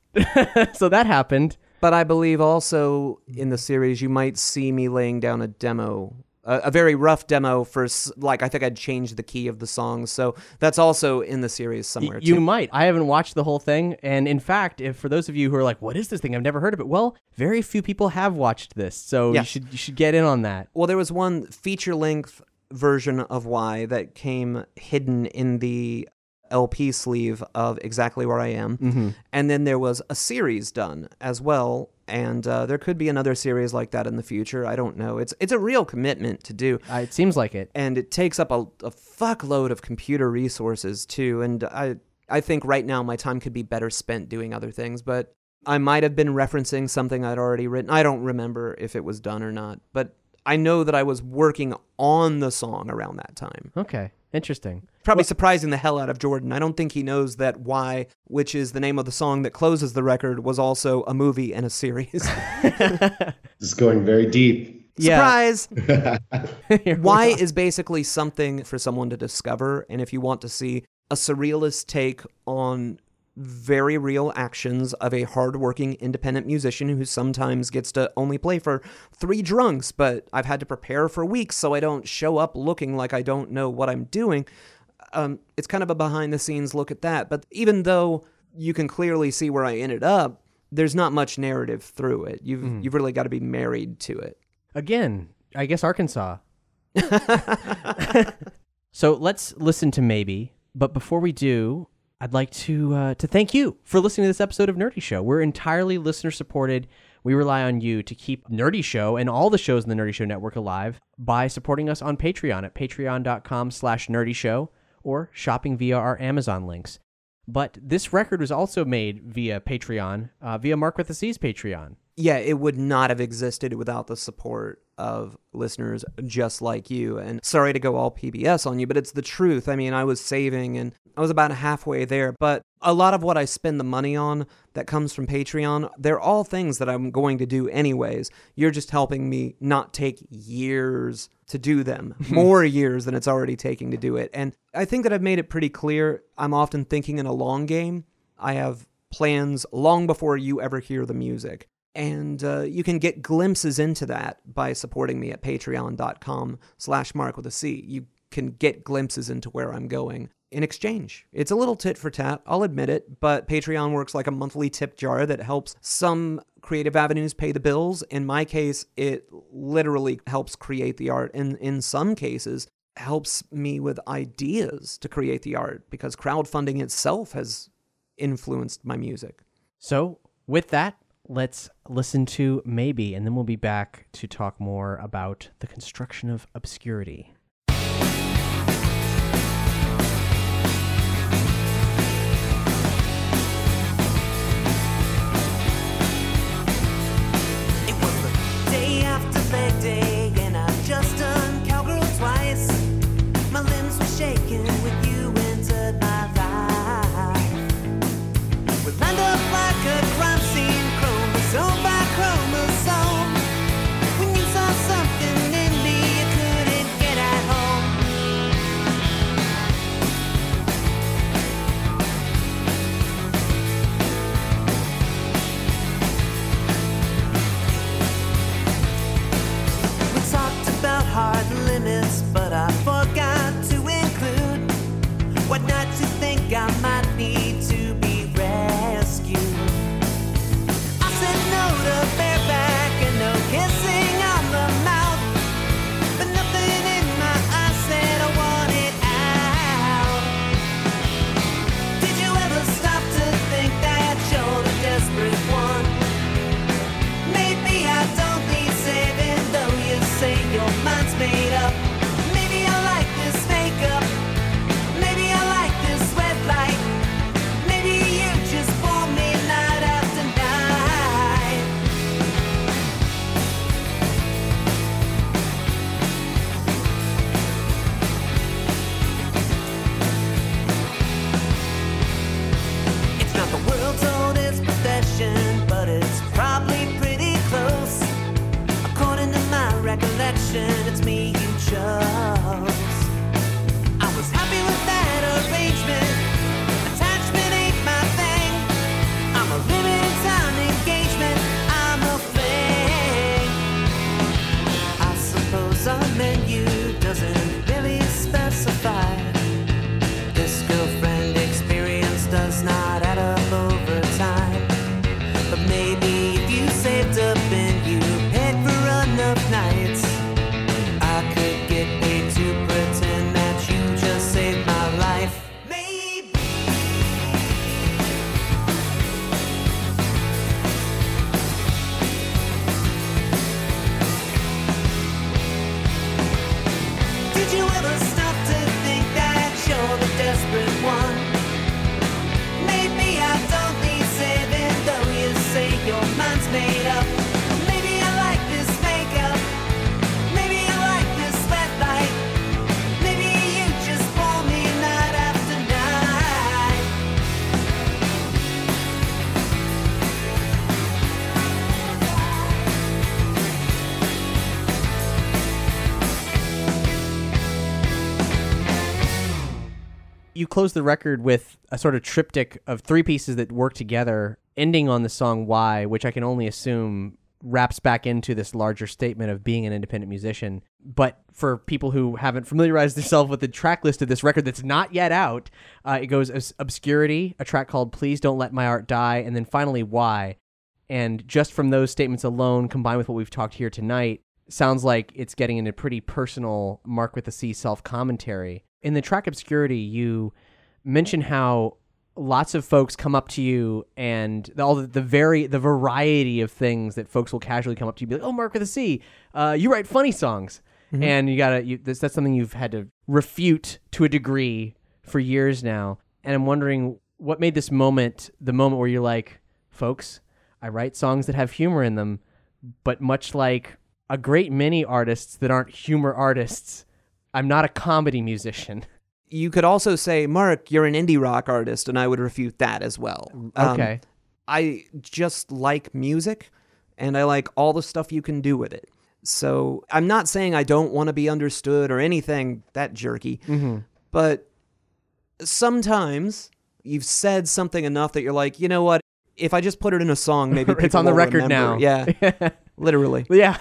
So that happened. But I believe also in the series you might see me laying down a demo, a very rough demo for, like, I think I'd changed the key of the song. So that's also in the series somewhere. You too. Might. I haven't watched the whole thing. And in fact, if for those of you who are like, what is this thing? I've never heard of it. Well, very few people have watched this. So yeah. you should get in on that. Well, there was one feature-length version of Why that came hidden in the LP sleeve of Exactly Where I Am. Mm-hmm. And then there was a series done as well. And there could be another series like that in the future. I don't know. It's a real commitment to do. It seems like it. And it takes up a fuckload of computer resources, too. And I think right now my time could be better spent doing other things. But I might have been referencing something I'd already written. I don't remember if it was done or not. But I know that I was working on the song around that time. Okay. Interesting. Probably surprising the hell out of Jordan. I don't think he knows that Why, which is the name of the song that closes the record, was also a movie and a series. This is going very deep. Yeah. Surprise! Why is basically something for someone to discover, and if you want to see a surrealist take on very real actions of a hardworking independent musician who sometimes gets to only play for 3 drunks, but I've had to prepare for weeks so I don't show up looking like I don't know what I'm doing. It's kind of a behind-the-scenes look at that. But even though you can clearly see where I ended up, there's not much narrative through it. You've really got to be married to it. Again, I guess Arkansas. So let's listen to Maybe. But before we do, I'd like to thank you for listening to this episode of Nerdy Show. We're entirely listener-supported. We rely on you to keep Nerdy Show and all the shows in the Nerdy Show Network alive by supporting us on Patreon at patreon.com/nerdyshow or shopping via our Amazon links. But this record was also made via Patreon, via Mark with a C's Patreon. Yeah, it would not have existed without the support of listeners just like you. And sorry to go all PBS on you, but it's the truth. I mean, I was saving and I was about halfway there, but a lot of what I spend the money on that comes from Patreon, they're all things that I'm going to do anyways. You're just helping me not take years to do them, more years than it's already taking to do it. And I think that I've made it pretty clear. I'm often thinking in a long game. I have plans long before you ever hear the music. And you can get glimpses into that by supporting me at patreon.com/Mark with a C. You can get glimpses into where I'm going in exchange. It's a little tit for tat, I'll admit it, but Patreon works like a monthly tip jar that helps some creative avenues pay the bills. In my case, it literally helps create the art. And in some cases, helps me with ideas to create the art because crowdfunding itself has influenced my music. So with that, let's listen to Maybe, and then we'll be back to talk more about the construction of obscurity. Get out. add up over time. But maybe if you saved up and you paid for enough nights, I could get paid to pretend that you just saved my life. Maybe. Did you ever stop to think that you're the desperate one? Maybe I don't need saving, though you say your mind's made up. Maybe I like this makeup. Maybe I like this spotlight. Maybe you just want me night after night. You close the record with a sort of triptych of three pieces that work together, ending on the song Why, which I can only assume wraps back into this larger statement of being an independent musician. But for people who haven't familiarized themselves with the track list of this record that's not yet out, it goes as Obscurity, a track called Please Don't Let My Art Die, and then finally Why. And just from those statements alone, combined with what we've talked here tonight, sounds like it's getting into pretty personal Mark with a C self-commentary. In the track Obscurity, you mention how lots of folks come up to you and all the variety of things that folks will casually come up to you, be like, oh, Mark with a C, you write funny songs. Mm-hmm. And that's something you've had to refute to a degree for years now. And I'm wondering what made this moment, the moment where you're like, folks, I write songs that have humor in them, but much like a great many artists that aren't humor artists, I'm not a comedy musician. You could also say, Mark, you're an indie rock artist, and I would refute that as well. Okay. I just like music, and I like all the stuff you can do with it. So I'm not saying I don't want to be understood or anything that jerky, mm-hmm. but sometimes you've said something enough that you're like, you know what? If I just put it in a song, maybe people will remember. It's on the record now. Yeah, literally. Yeah.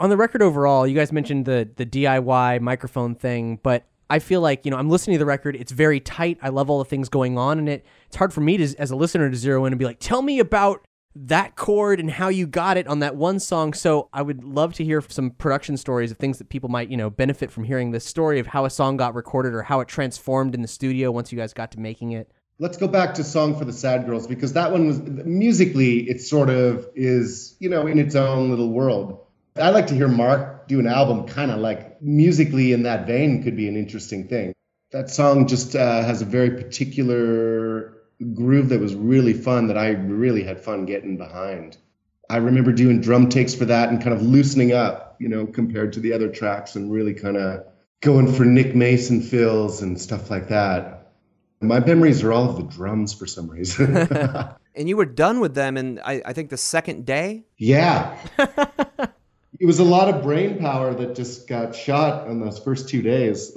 On the record overall, you guys mentioned the DIY microphone thing, but I feel like, I'm listening to the record. It's very tight. I love all the things going on in it. It's hard for me to, as a listener, to zero in and be like, tell me about that chord and how you got it on that one song. So I would love to hear some production stories of things that people might, benefit from hearing this story of how a song got recorded or how it transformed in the studio once you guys got to making it. Let's go back to Song for the Sad Girls, because that one was, musically, it sort of is, in its own little world. I like to hear Mark do an album kind of like musically in that vein could be an interesting thing. That song just has a very particular groove that was really fun, that I really had fun getting behind. I remember doing drum takes for that and kind of loosening up, compared to the other tracks, and really kind of going for Nick Mason fills and stuff like that. My memories are all of the drums for some reason. And you were done with them in, I think, the second day? Yeah. It was a lot of brain power that just got shot on those first 2 days.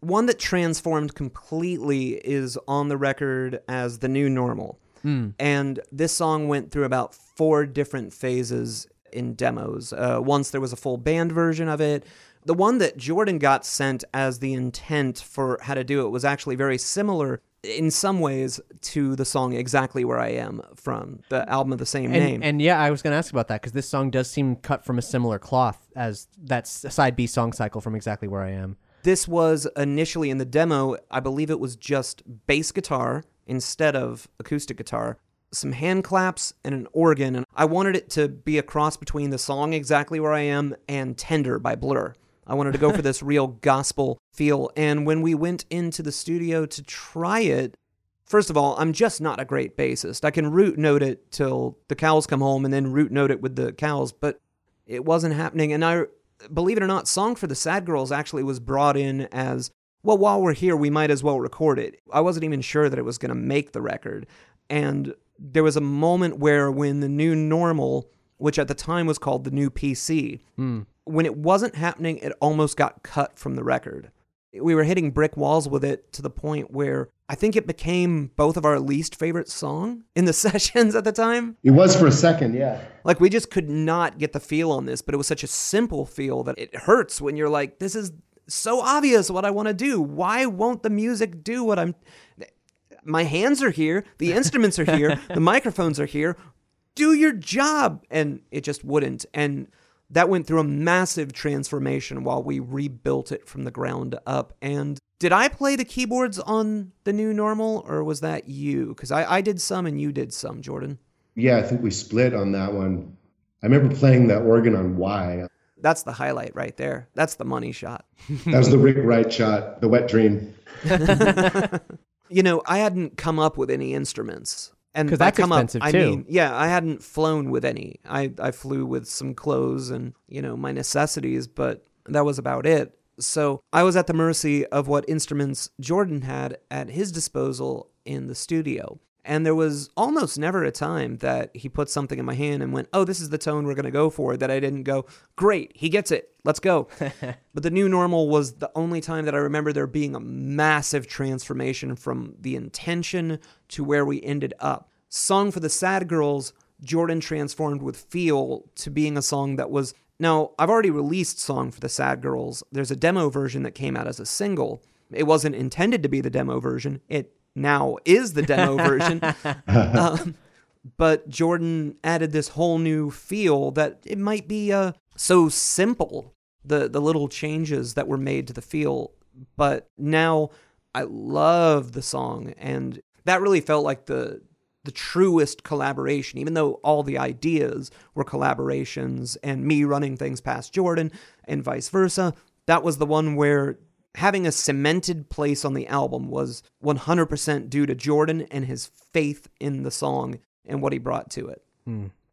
One that transformed completely is on the record as The New Normal. Mm. And this song went through about 4 different phases in demos. Once there was a full band version of it. The one that Jordan got sent as the intent for how to do it was actually very similar in some ways to the song Exactly Where I Am from the album of the same name. And yeah, I was going to ask about that, because this song does seem cut from a similar cloth as that side B song cycle from Exactly Where I Am. This was initially in the demo, I believe it was just bass guitar instead of acoustic guitar, some hand claps and an organ. And I wanted it to be a cross between the song Exactly Where I Am and Tender by Blur. I wanted to go for this real gospel feel. And when we went into the studio to try it, first of all, I'm just not a great bassist. I can root note it till the cows come home and then root note it with the cows, but it wasn't happening. And I, believe it or not, Song for the Sad Girls actually was brought in as, well, while we're here, we might as well record it. I wasn't even sure that it was going to make the record. And there was a moment where when The New Normal, which at the time was called The New PC, when it wasn't happening, it almost got cut from the record. We were hitting brick walls with it to the point where I think it became both of our least favorite song in the sessions at the time. It was for a second, yeah. Like, we just could not get the feel on this, but it was such a simple feel that it hurts when you're like, this is so obvious what I want to do. Why won't the music do what I'm... my hands are here, the instruments are here, the microphones are here, do your job. And it just wouldn't. And that went through a massive transformation while we rebuilt it from the ground up. And did I play the keyboards on The New Normal, or was that you? Because I did some and you did some, Jordan. Yeah, I think we split on that one. I remember playing that organ on Why. That's the highlight right there. That's the money shot. That was the Rick Wright shot, the wet dream. You know, I hadn't come up with any instruments. And because that's expensive too. I mean, yeah, I hadn't flown with any. I flew with some clothes and, you know, my necessities, but that was about it. So I was at the mercy of what instruments Jordan had at his disposal in the studio. And there was almost never a time that he put something in my hand and went, oh, this is the tone we're going to go for, that I didn't go, great, he gets it, let's go. But The New Normal was the only time that I remember there being a massive transformation from the intention to where we ended up. Song for the Sad Girls, Jordan transformed with feel to being a song that was, now, I've already released Song for the Sad Girls. There's a demo version that came out as a single. It wasn't intended to be the demo version. It now is the demo version. But Jordan added this whole new feel that it might be so simple, the little changes that were made to the feel. But now I love the song, and that really felt like the truest collaboration, even though all the ideas were collaborations and me running things past Jordan and vice versa. That was the one where having a cemented place on the album was 100% due to Jordan and his faith in the song and what he brought to it.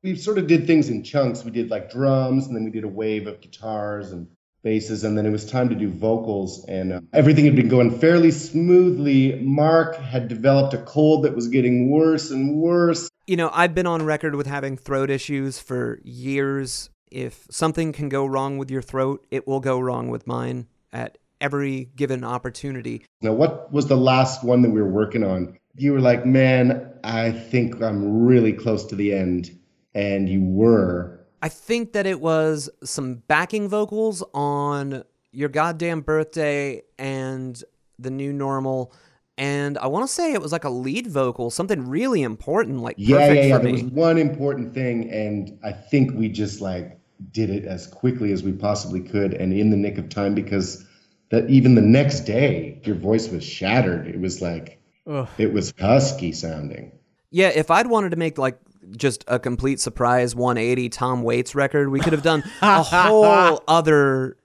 We sort of did things in chunks. We did like drums, and then we did a wave of guitars and basses, and then it was time to do vocals, and everything had been going fairly smoothly. Mark had developed a cold that was getting worse and worse. You know, I've been on record with having throat issues for years. If something can go wrong with your throat, it will go wrong with mine at every given opportunity. Now, what was the last one that we were working on? You were like, man, I think I'm really close to the end, and you were. I think that it was some backing vocals on Your Goddamn Birthday and The New Normal. And I want to say it was like a lead vocal, something really important, like perfect for me. There was one important thing, and I think we just like did it as quickly as we possibly could and in the nick of time, because that even the next day, your voice was shattered. It was like, It was husky sounding. Yeah, if I'd wanted to make like just a complete surprise 180 Tom Waits record, we could have done a whole other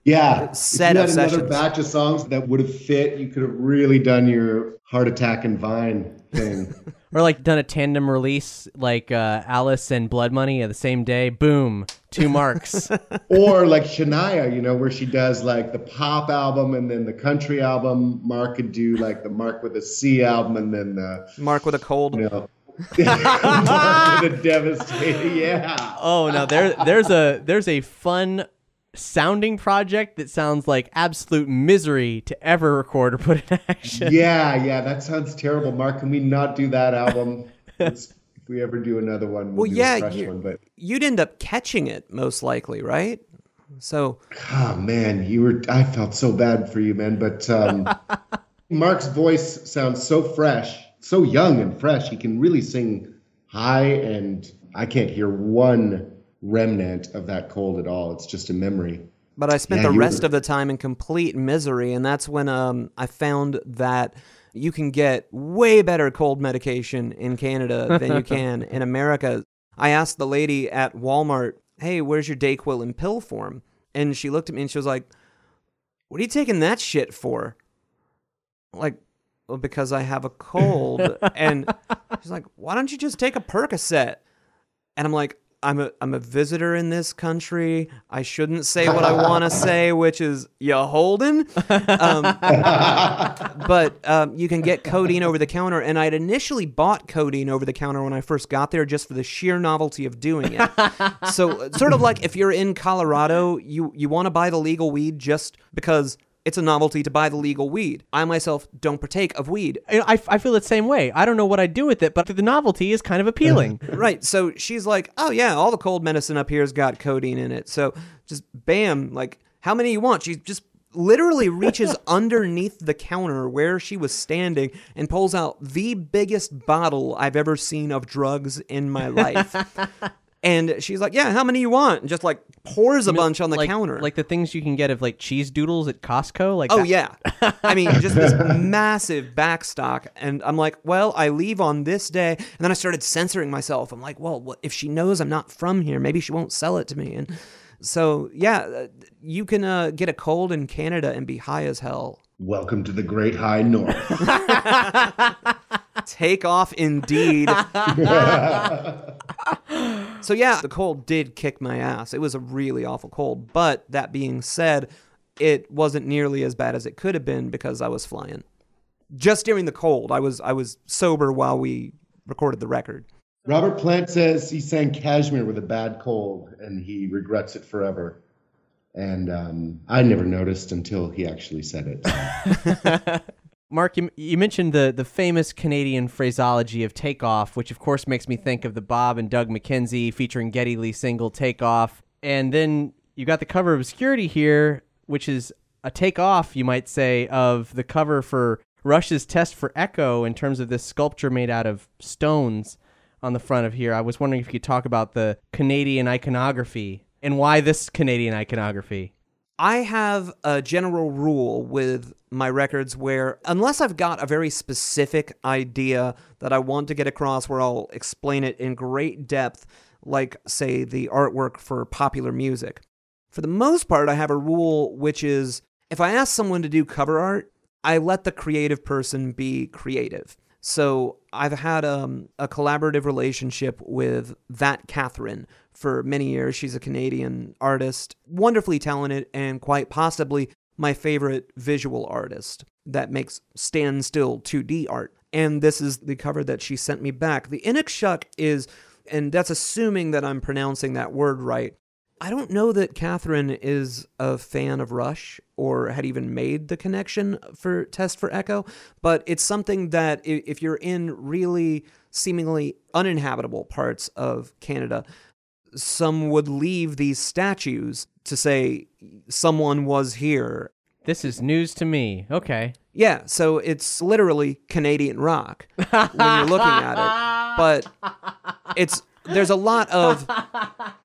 set of sessions. Another batch of songs that would have fit. You could have really done your Heart Attack and Vine thing. Or like done a tandem release, like Alice and Blood Money the same day. Boom, 2 marks. Or like Shania, you know, where she does like the pop album and then the country album. Mark could do like the Mark with a C album and then the Mark with a Cold. You know, the devastating, yeah. Oh no, there's a fun sounding project that sounds like absolute misery to ever record or put in action. Yeah, that sounds terrible. Mark, can we not do that album? If we ever do another one, we'll do a fresh one. But you'd end up catching it most likely, right? So, oh man, I felt so bad for you, man. But Mark's voice sounds so fresh. So young and fresh, he can really sing high, and I can't hear one remnant of that cold at all. It's just a memory. But I spent the rest of the time in complete misery, and that's when I found that you can get way better cold medication in Canada than you can in America. I asked the lady at Walmart, hey, where's your Dayquil in pill form? And she looked at me and she was like, what are you taking that shit for? Like, because I have a cold. And she's like, why don't you just take a Percocet? And I'm like, I'm a visitor in this country. I shouldn't say what I want to say, which is, you holding? But you can get codeine over the counter. And I'd initially bought codeine over the counter when I first got there just for the sheer novelty of doing it. So sort of like if you're in Colorado, you want to buy the legal weed just because it's a novelty to buy the legal weed. I myself don't partake of weed. I feel the same way. I don't know what I'd do with it, but the novelty is kind of appealing. Right. So she's like, oh yeah, all the cold medicine up here's got codeine in it. So just bam, like, how many you want? She's just literally reaches underneath the counter where she was standing and pulls out the biggest bottle I've ever seen of drugs in my life. And she's like, yeah, how many you want? And just like pours a bunch on the counter. Like the things you can get of like cheese doodles at Costco. Like, oh, yeah. I mean, just this massive back stock. And I'm like, well, I leave on this day. And then I started censoring myself. I'm like, well, what, if she knows I'm not from here, maybe she won't sell it to me. And so, yeah, you can get a cold in Canada and be high as hell. Welcome to the Great High North. Take off indeed. So yeah, the cold did kick my ass. It was a really awful cold. But that being said, it wasn't nearly as bad as it could have been because I was flying. Just during the cold, I was sober while we recorded the record. Robert Plant says he sang Cashmere with a bad cold and he regrets it forever. And I never noticed until he actually said it. Mark, you mentioned the famous Canadian phraseology of takeoff, which of course makes me think of the Bob and Doug McKenzie featuring Geddy Lee single Takeoff. And then you got the cover of Obscurity here, which is a takeoff, you might say, of the cover for Rush's Test for Echo in terms of this sculpture made out of stones on the front of here. I was wondering if you could talk about the Canadian iconography and why this Canadian iconography. I have a general rule with my records where unless I've got a very specific idea that I want to get across where I'll explain it in great depth, like, say, the artwork for popular music. For the most part, I have a rule which is if I ask someone to do cover art, I let the creative person be creative. So I've had a collaborative relationship with That Catherine for many years. She's a Canadian artist, wonderfully talented, and quite possibly my favorite visual artist that makes standstill 2D art. And this is the cover that she sent me back. The Inukshuk is, and that's assuming that I'm pronouncing that word right. I don't know that Catherine is a fan of Rush or had even made the connection for Test for Echo, but it's something that if you're in really seemingly uninhabitable parts of Canada, some would leave these statues to say someone was here. This is news to me. Okay. Yeah, so it's literally Canadian rock when you're looking at it, but it's... There's a lot of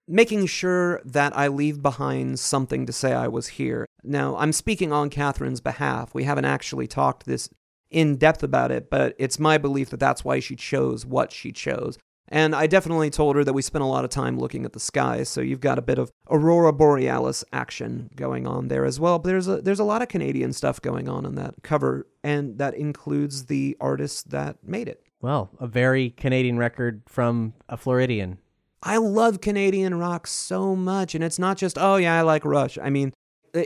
making sure that I leave behind something to say I was here. Now, I'm speaking on Catherine's behalf. We haven't actually talked this in depth about it, but it's my belief that that's why she chose what she chose. And I definitely told her that we spent a lot of time looking at the sky, so you've got a bit of Aurora Borealis action going on there as well. But there's a lot of Canadian stuff going on that cover, and that includes the artist that made it. Well, a very Canadian record from a Floridian. I love Canadian rock so much, and it's not just, oh yeah, I like Rush. I mean,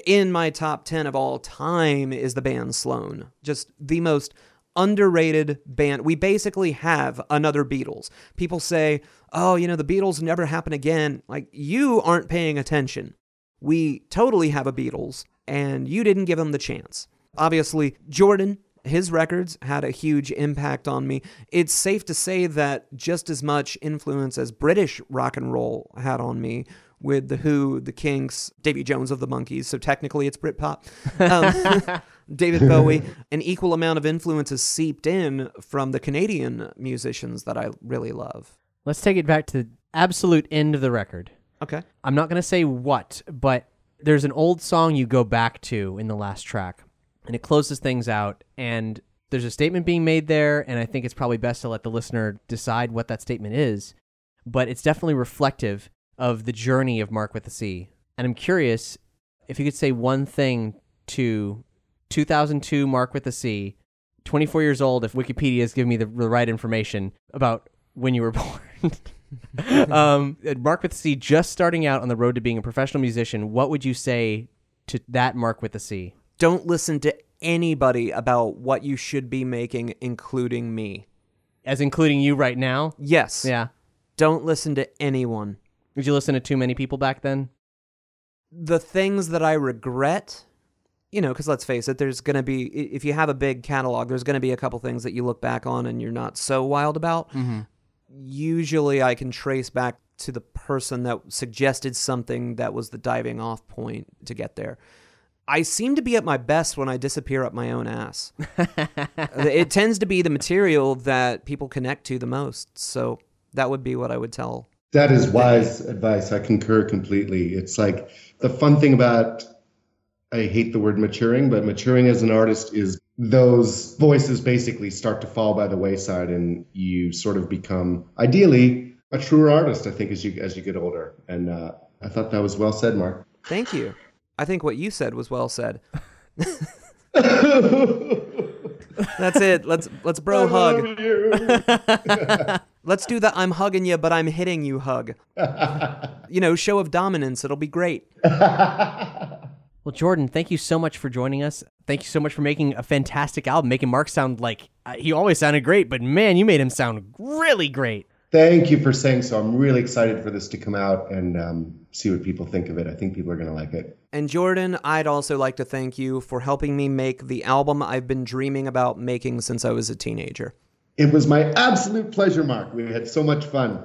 in my top 10 of all time is the band Sloan. Just the most underrated band. We basically have another Beatles. People say, oh, you know, the Beatles never happen again. Like, you aren't paying attention. We totally have a Beatles, and you didn't give them the chance. Obviously, Jordan, his records had a huge impact on me. It's safe to say that just as much influence as British rock and roll had on me with The Who, The Kinks, Davy Jones of the Monkees, so technically it's Britpop, David Bowie, an equal amount of influence is seeped in from the Canadian musicians that I really love. Let's take it back to the absolute end of the record. Okay. I'm not going to say what, but there's an old song you go back to in the last track. And it closes things out, and there's a statement being made there, and I think it's probably best to let the listener decide what that statement is, but it's definitely reflective of the journey of Mark with a C. And I'm curious if you could say one thing to 2002 Mark with a C, 24 years old, if Wikipedia has given me the right information about when you were born. Mark with a C, just starting out on the road to being a professional musician, what would you say to that Mark with a C? Don't listen to anybody about what you should be making, including me. As including you right now? Yes. Yeah. Don't listen to anyone. Did you listen to too many people back then? The things that I regret, you know, because let's face it, there's going to be, if you have a big catalog, there's going to be a couple things that you look back on and you're not so wild about. Mm-hmm. Usually I can trace back to the person that suggested something that was the diving off point to get there. I seem to be at my best when I disappear up my own ass. It tends to be the material that people connect to the most. So that would be what I would tell. That is wise advice. I concur completely. It's like the fun thing about, I hate the word maturing, but maturing as an artist is those voices basically start to fall by the wayside and you sort of become, ideally, a truer artist, I think, as you get older. And I thought that was well said, Mark. Thank you. I think what you said was well said. That's it. Let's bro hug. Let's do the I'm hugging you, but I'm hitting you hug. You know, show of dominance. It'll be great. Well, Jordan, thank you so much for joining us. Thank you so much for making a fantastic album, making Mark sound like he always sounded great, but man, you made him sound really great. Thank you for saying so. I'm really excited for this to come out and see what people think of it. I think people are going to like it. And Jordan, I'd also like to thank you for helping me make the album I've been dreaming about making since I was a teenager. It was my absolute pleasure, Mark. We had so much fun.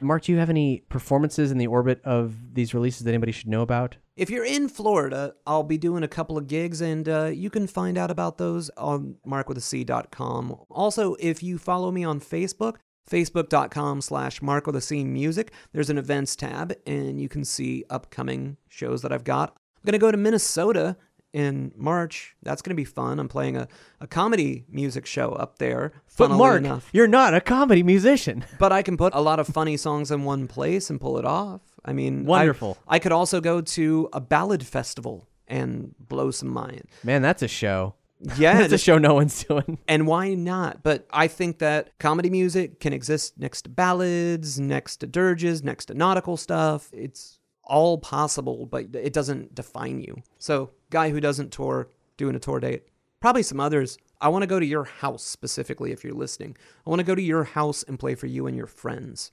Mark, do you have any performances in the orbit of these releases that anybody should know about? If you're in Florida, I'll be doing a couple of gigs, and you can find out about those on markwithac.com. Also, if you follow me on Facebook, facebook.com/Mark with a C music. There's an events tab, and you can see upcoming shows that I've got. I'm going to go to Minnesota in March. That's going to be fun. I'm playing a comedy music show up there. Funnily Mark, enough. You're not a comedy musician. But I can put a lot of funny songs in one place and pull it off. I mean, wonderful. I could also go to a ballad festival and blow some mind. Man, that's a show. Yeah, it's a show no one's doing. And why not? But I think that comedy music can exist next to ballads, next to dirges, next to nautical stuff. It's all possible, but it doesn't define you. So, guy who doesn't tour, doing a tour date. Probably some others. I want to go to your house specifically if you're listening. I want to go to your house and play for you and your friends.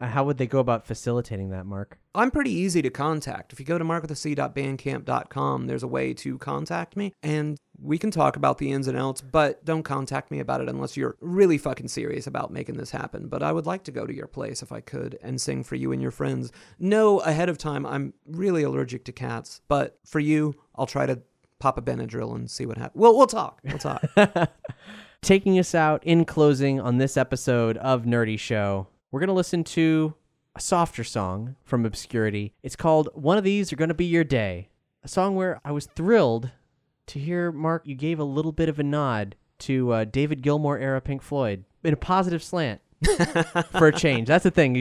How would they go about facilitating that, Mark? I'm pretty easy to contact. If you go to markwithac.bandcamp.com, there's a way to contact me, and we can talk about the ins and outs, but don't contact me about it unless you're really fucking serious about making this happen. But I would like to go to your place if I could and sing for you and your friends. No, ahead of time, I'm really allergic to cats, but for you, I'll try to pop a Benadryl and see what happens. We'll talk. We'll talk. Taking us out in closing on this episode of Nerdy Show, we're going to listen to a softer song from Obscurity. It's called One of These Are Going to Be Your Day, a song where I was thrilled to hear, Mark, you gave a little bit of a nod to David Gilmour-era Pink Floyd in a positive slant for a change. That's the thing.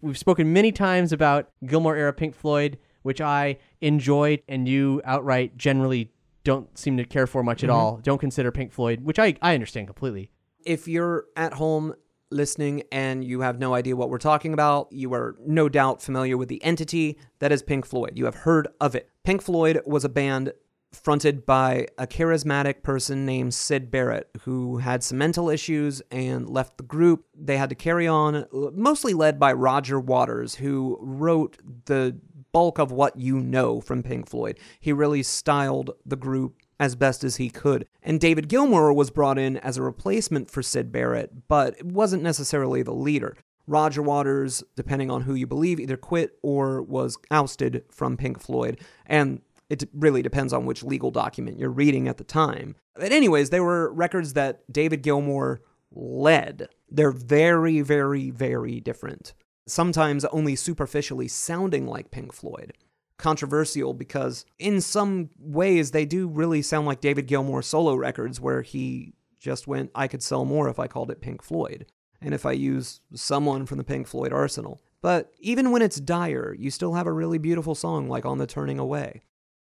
We've spoken many times about Gilmour-era Pink Floyd, which I enjoyed and you outright generally don't seem to care for much at all. Don't consider Pink Floyd, which I understand completely. If you're at home listening and you have no idea what we're talking about, you are no doubt familiar with the entity that is Pink Floyd. You have heard of it. Pink Floyd was a band fronted by a charismatic person named Syd Barrett, who had some mental issues and left the group. They had to carry on, mostly led by Roger Waters, who wrote the bulk of what you know from Pink Floyd. He really styled the group as best as he could. And David Gilmour was brought in as a replacement for Syd Barrett, but it wasn't necessarily the leader. Roger Waters, depending on who you believe, either quit or was ousted from Pink Floyd, and it really depends on which legal document you're reading at the time. But anyways, they were records that David Gilmour led. They're very, very, very different, sometimes only superficially sounding like Pink Floyd. Controversial because in some ways they do really sound like David Gilmour solo records where he just went, I could sell more if I called it Pink Floyd, and if I use someone from the Pink Floyd arsenal. But even when it's dire, you still have a really beautiful song like On the Turning Away.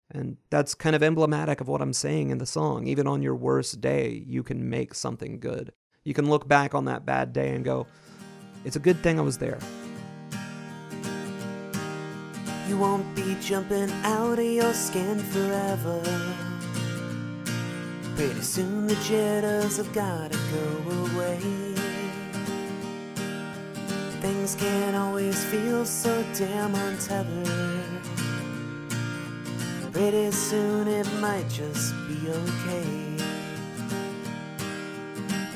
And that's kind of emblematic of what I'm saying in the song. Even on your worst day, you can make something good. You can look back on that bad day and go, it's a good thing I was there. You won't be jumping out of your skin forever. Pretty soon the jitters have gotta go away. Things can always feel so damn untethered. Pretty soon it might just be okay.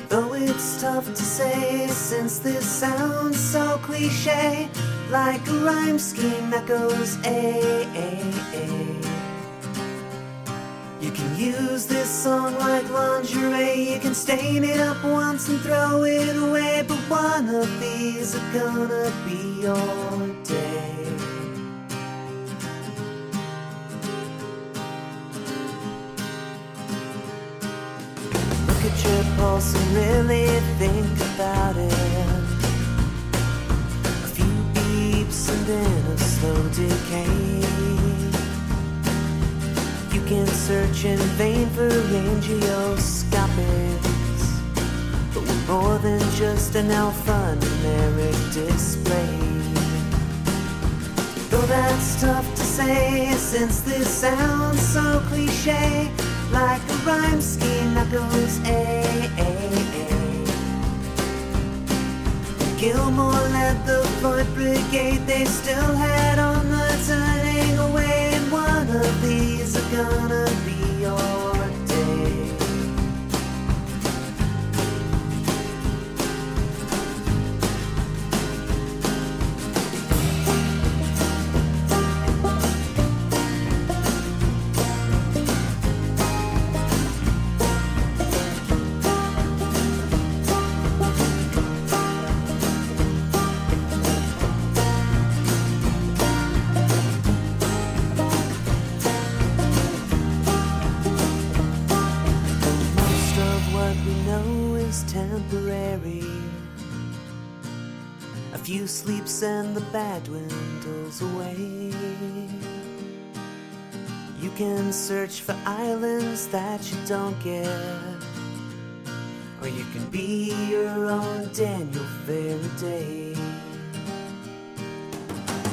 Though it's tough to say, since this sounds so cliche, like a rhyme scheme that goes A, A, A. You can use this song like lingerie. You can stain it up once and throw it away. But one of these are gonna be your day. Look at your pulse and really think about it. A few beeps and then a slow decay. You can search in vain for angioscopics, but we're more than just an alphanumeric display. Though that's tough to say, since this sounds so cliche, like a rhyme scheme that goes A. Gilmore led the Floyd Brigade, they still had on the turning away. One of these are gonna be your day. You sleeps and the bad dwindles away. You can search for islands that you don't get, or you can be your own Daniel Faraday.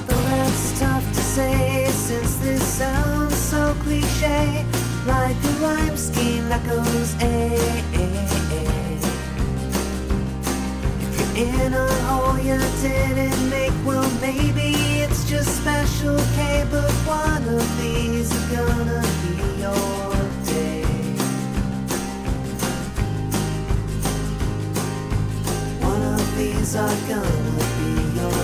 Though that's tough to say, since this sounds so cliche, like a rhyme scheme that goes A. In a hole you didn't make, well maybe it's just special K, but one of these is gonna be your day. One of these are gonna be your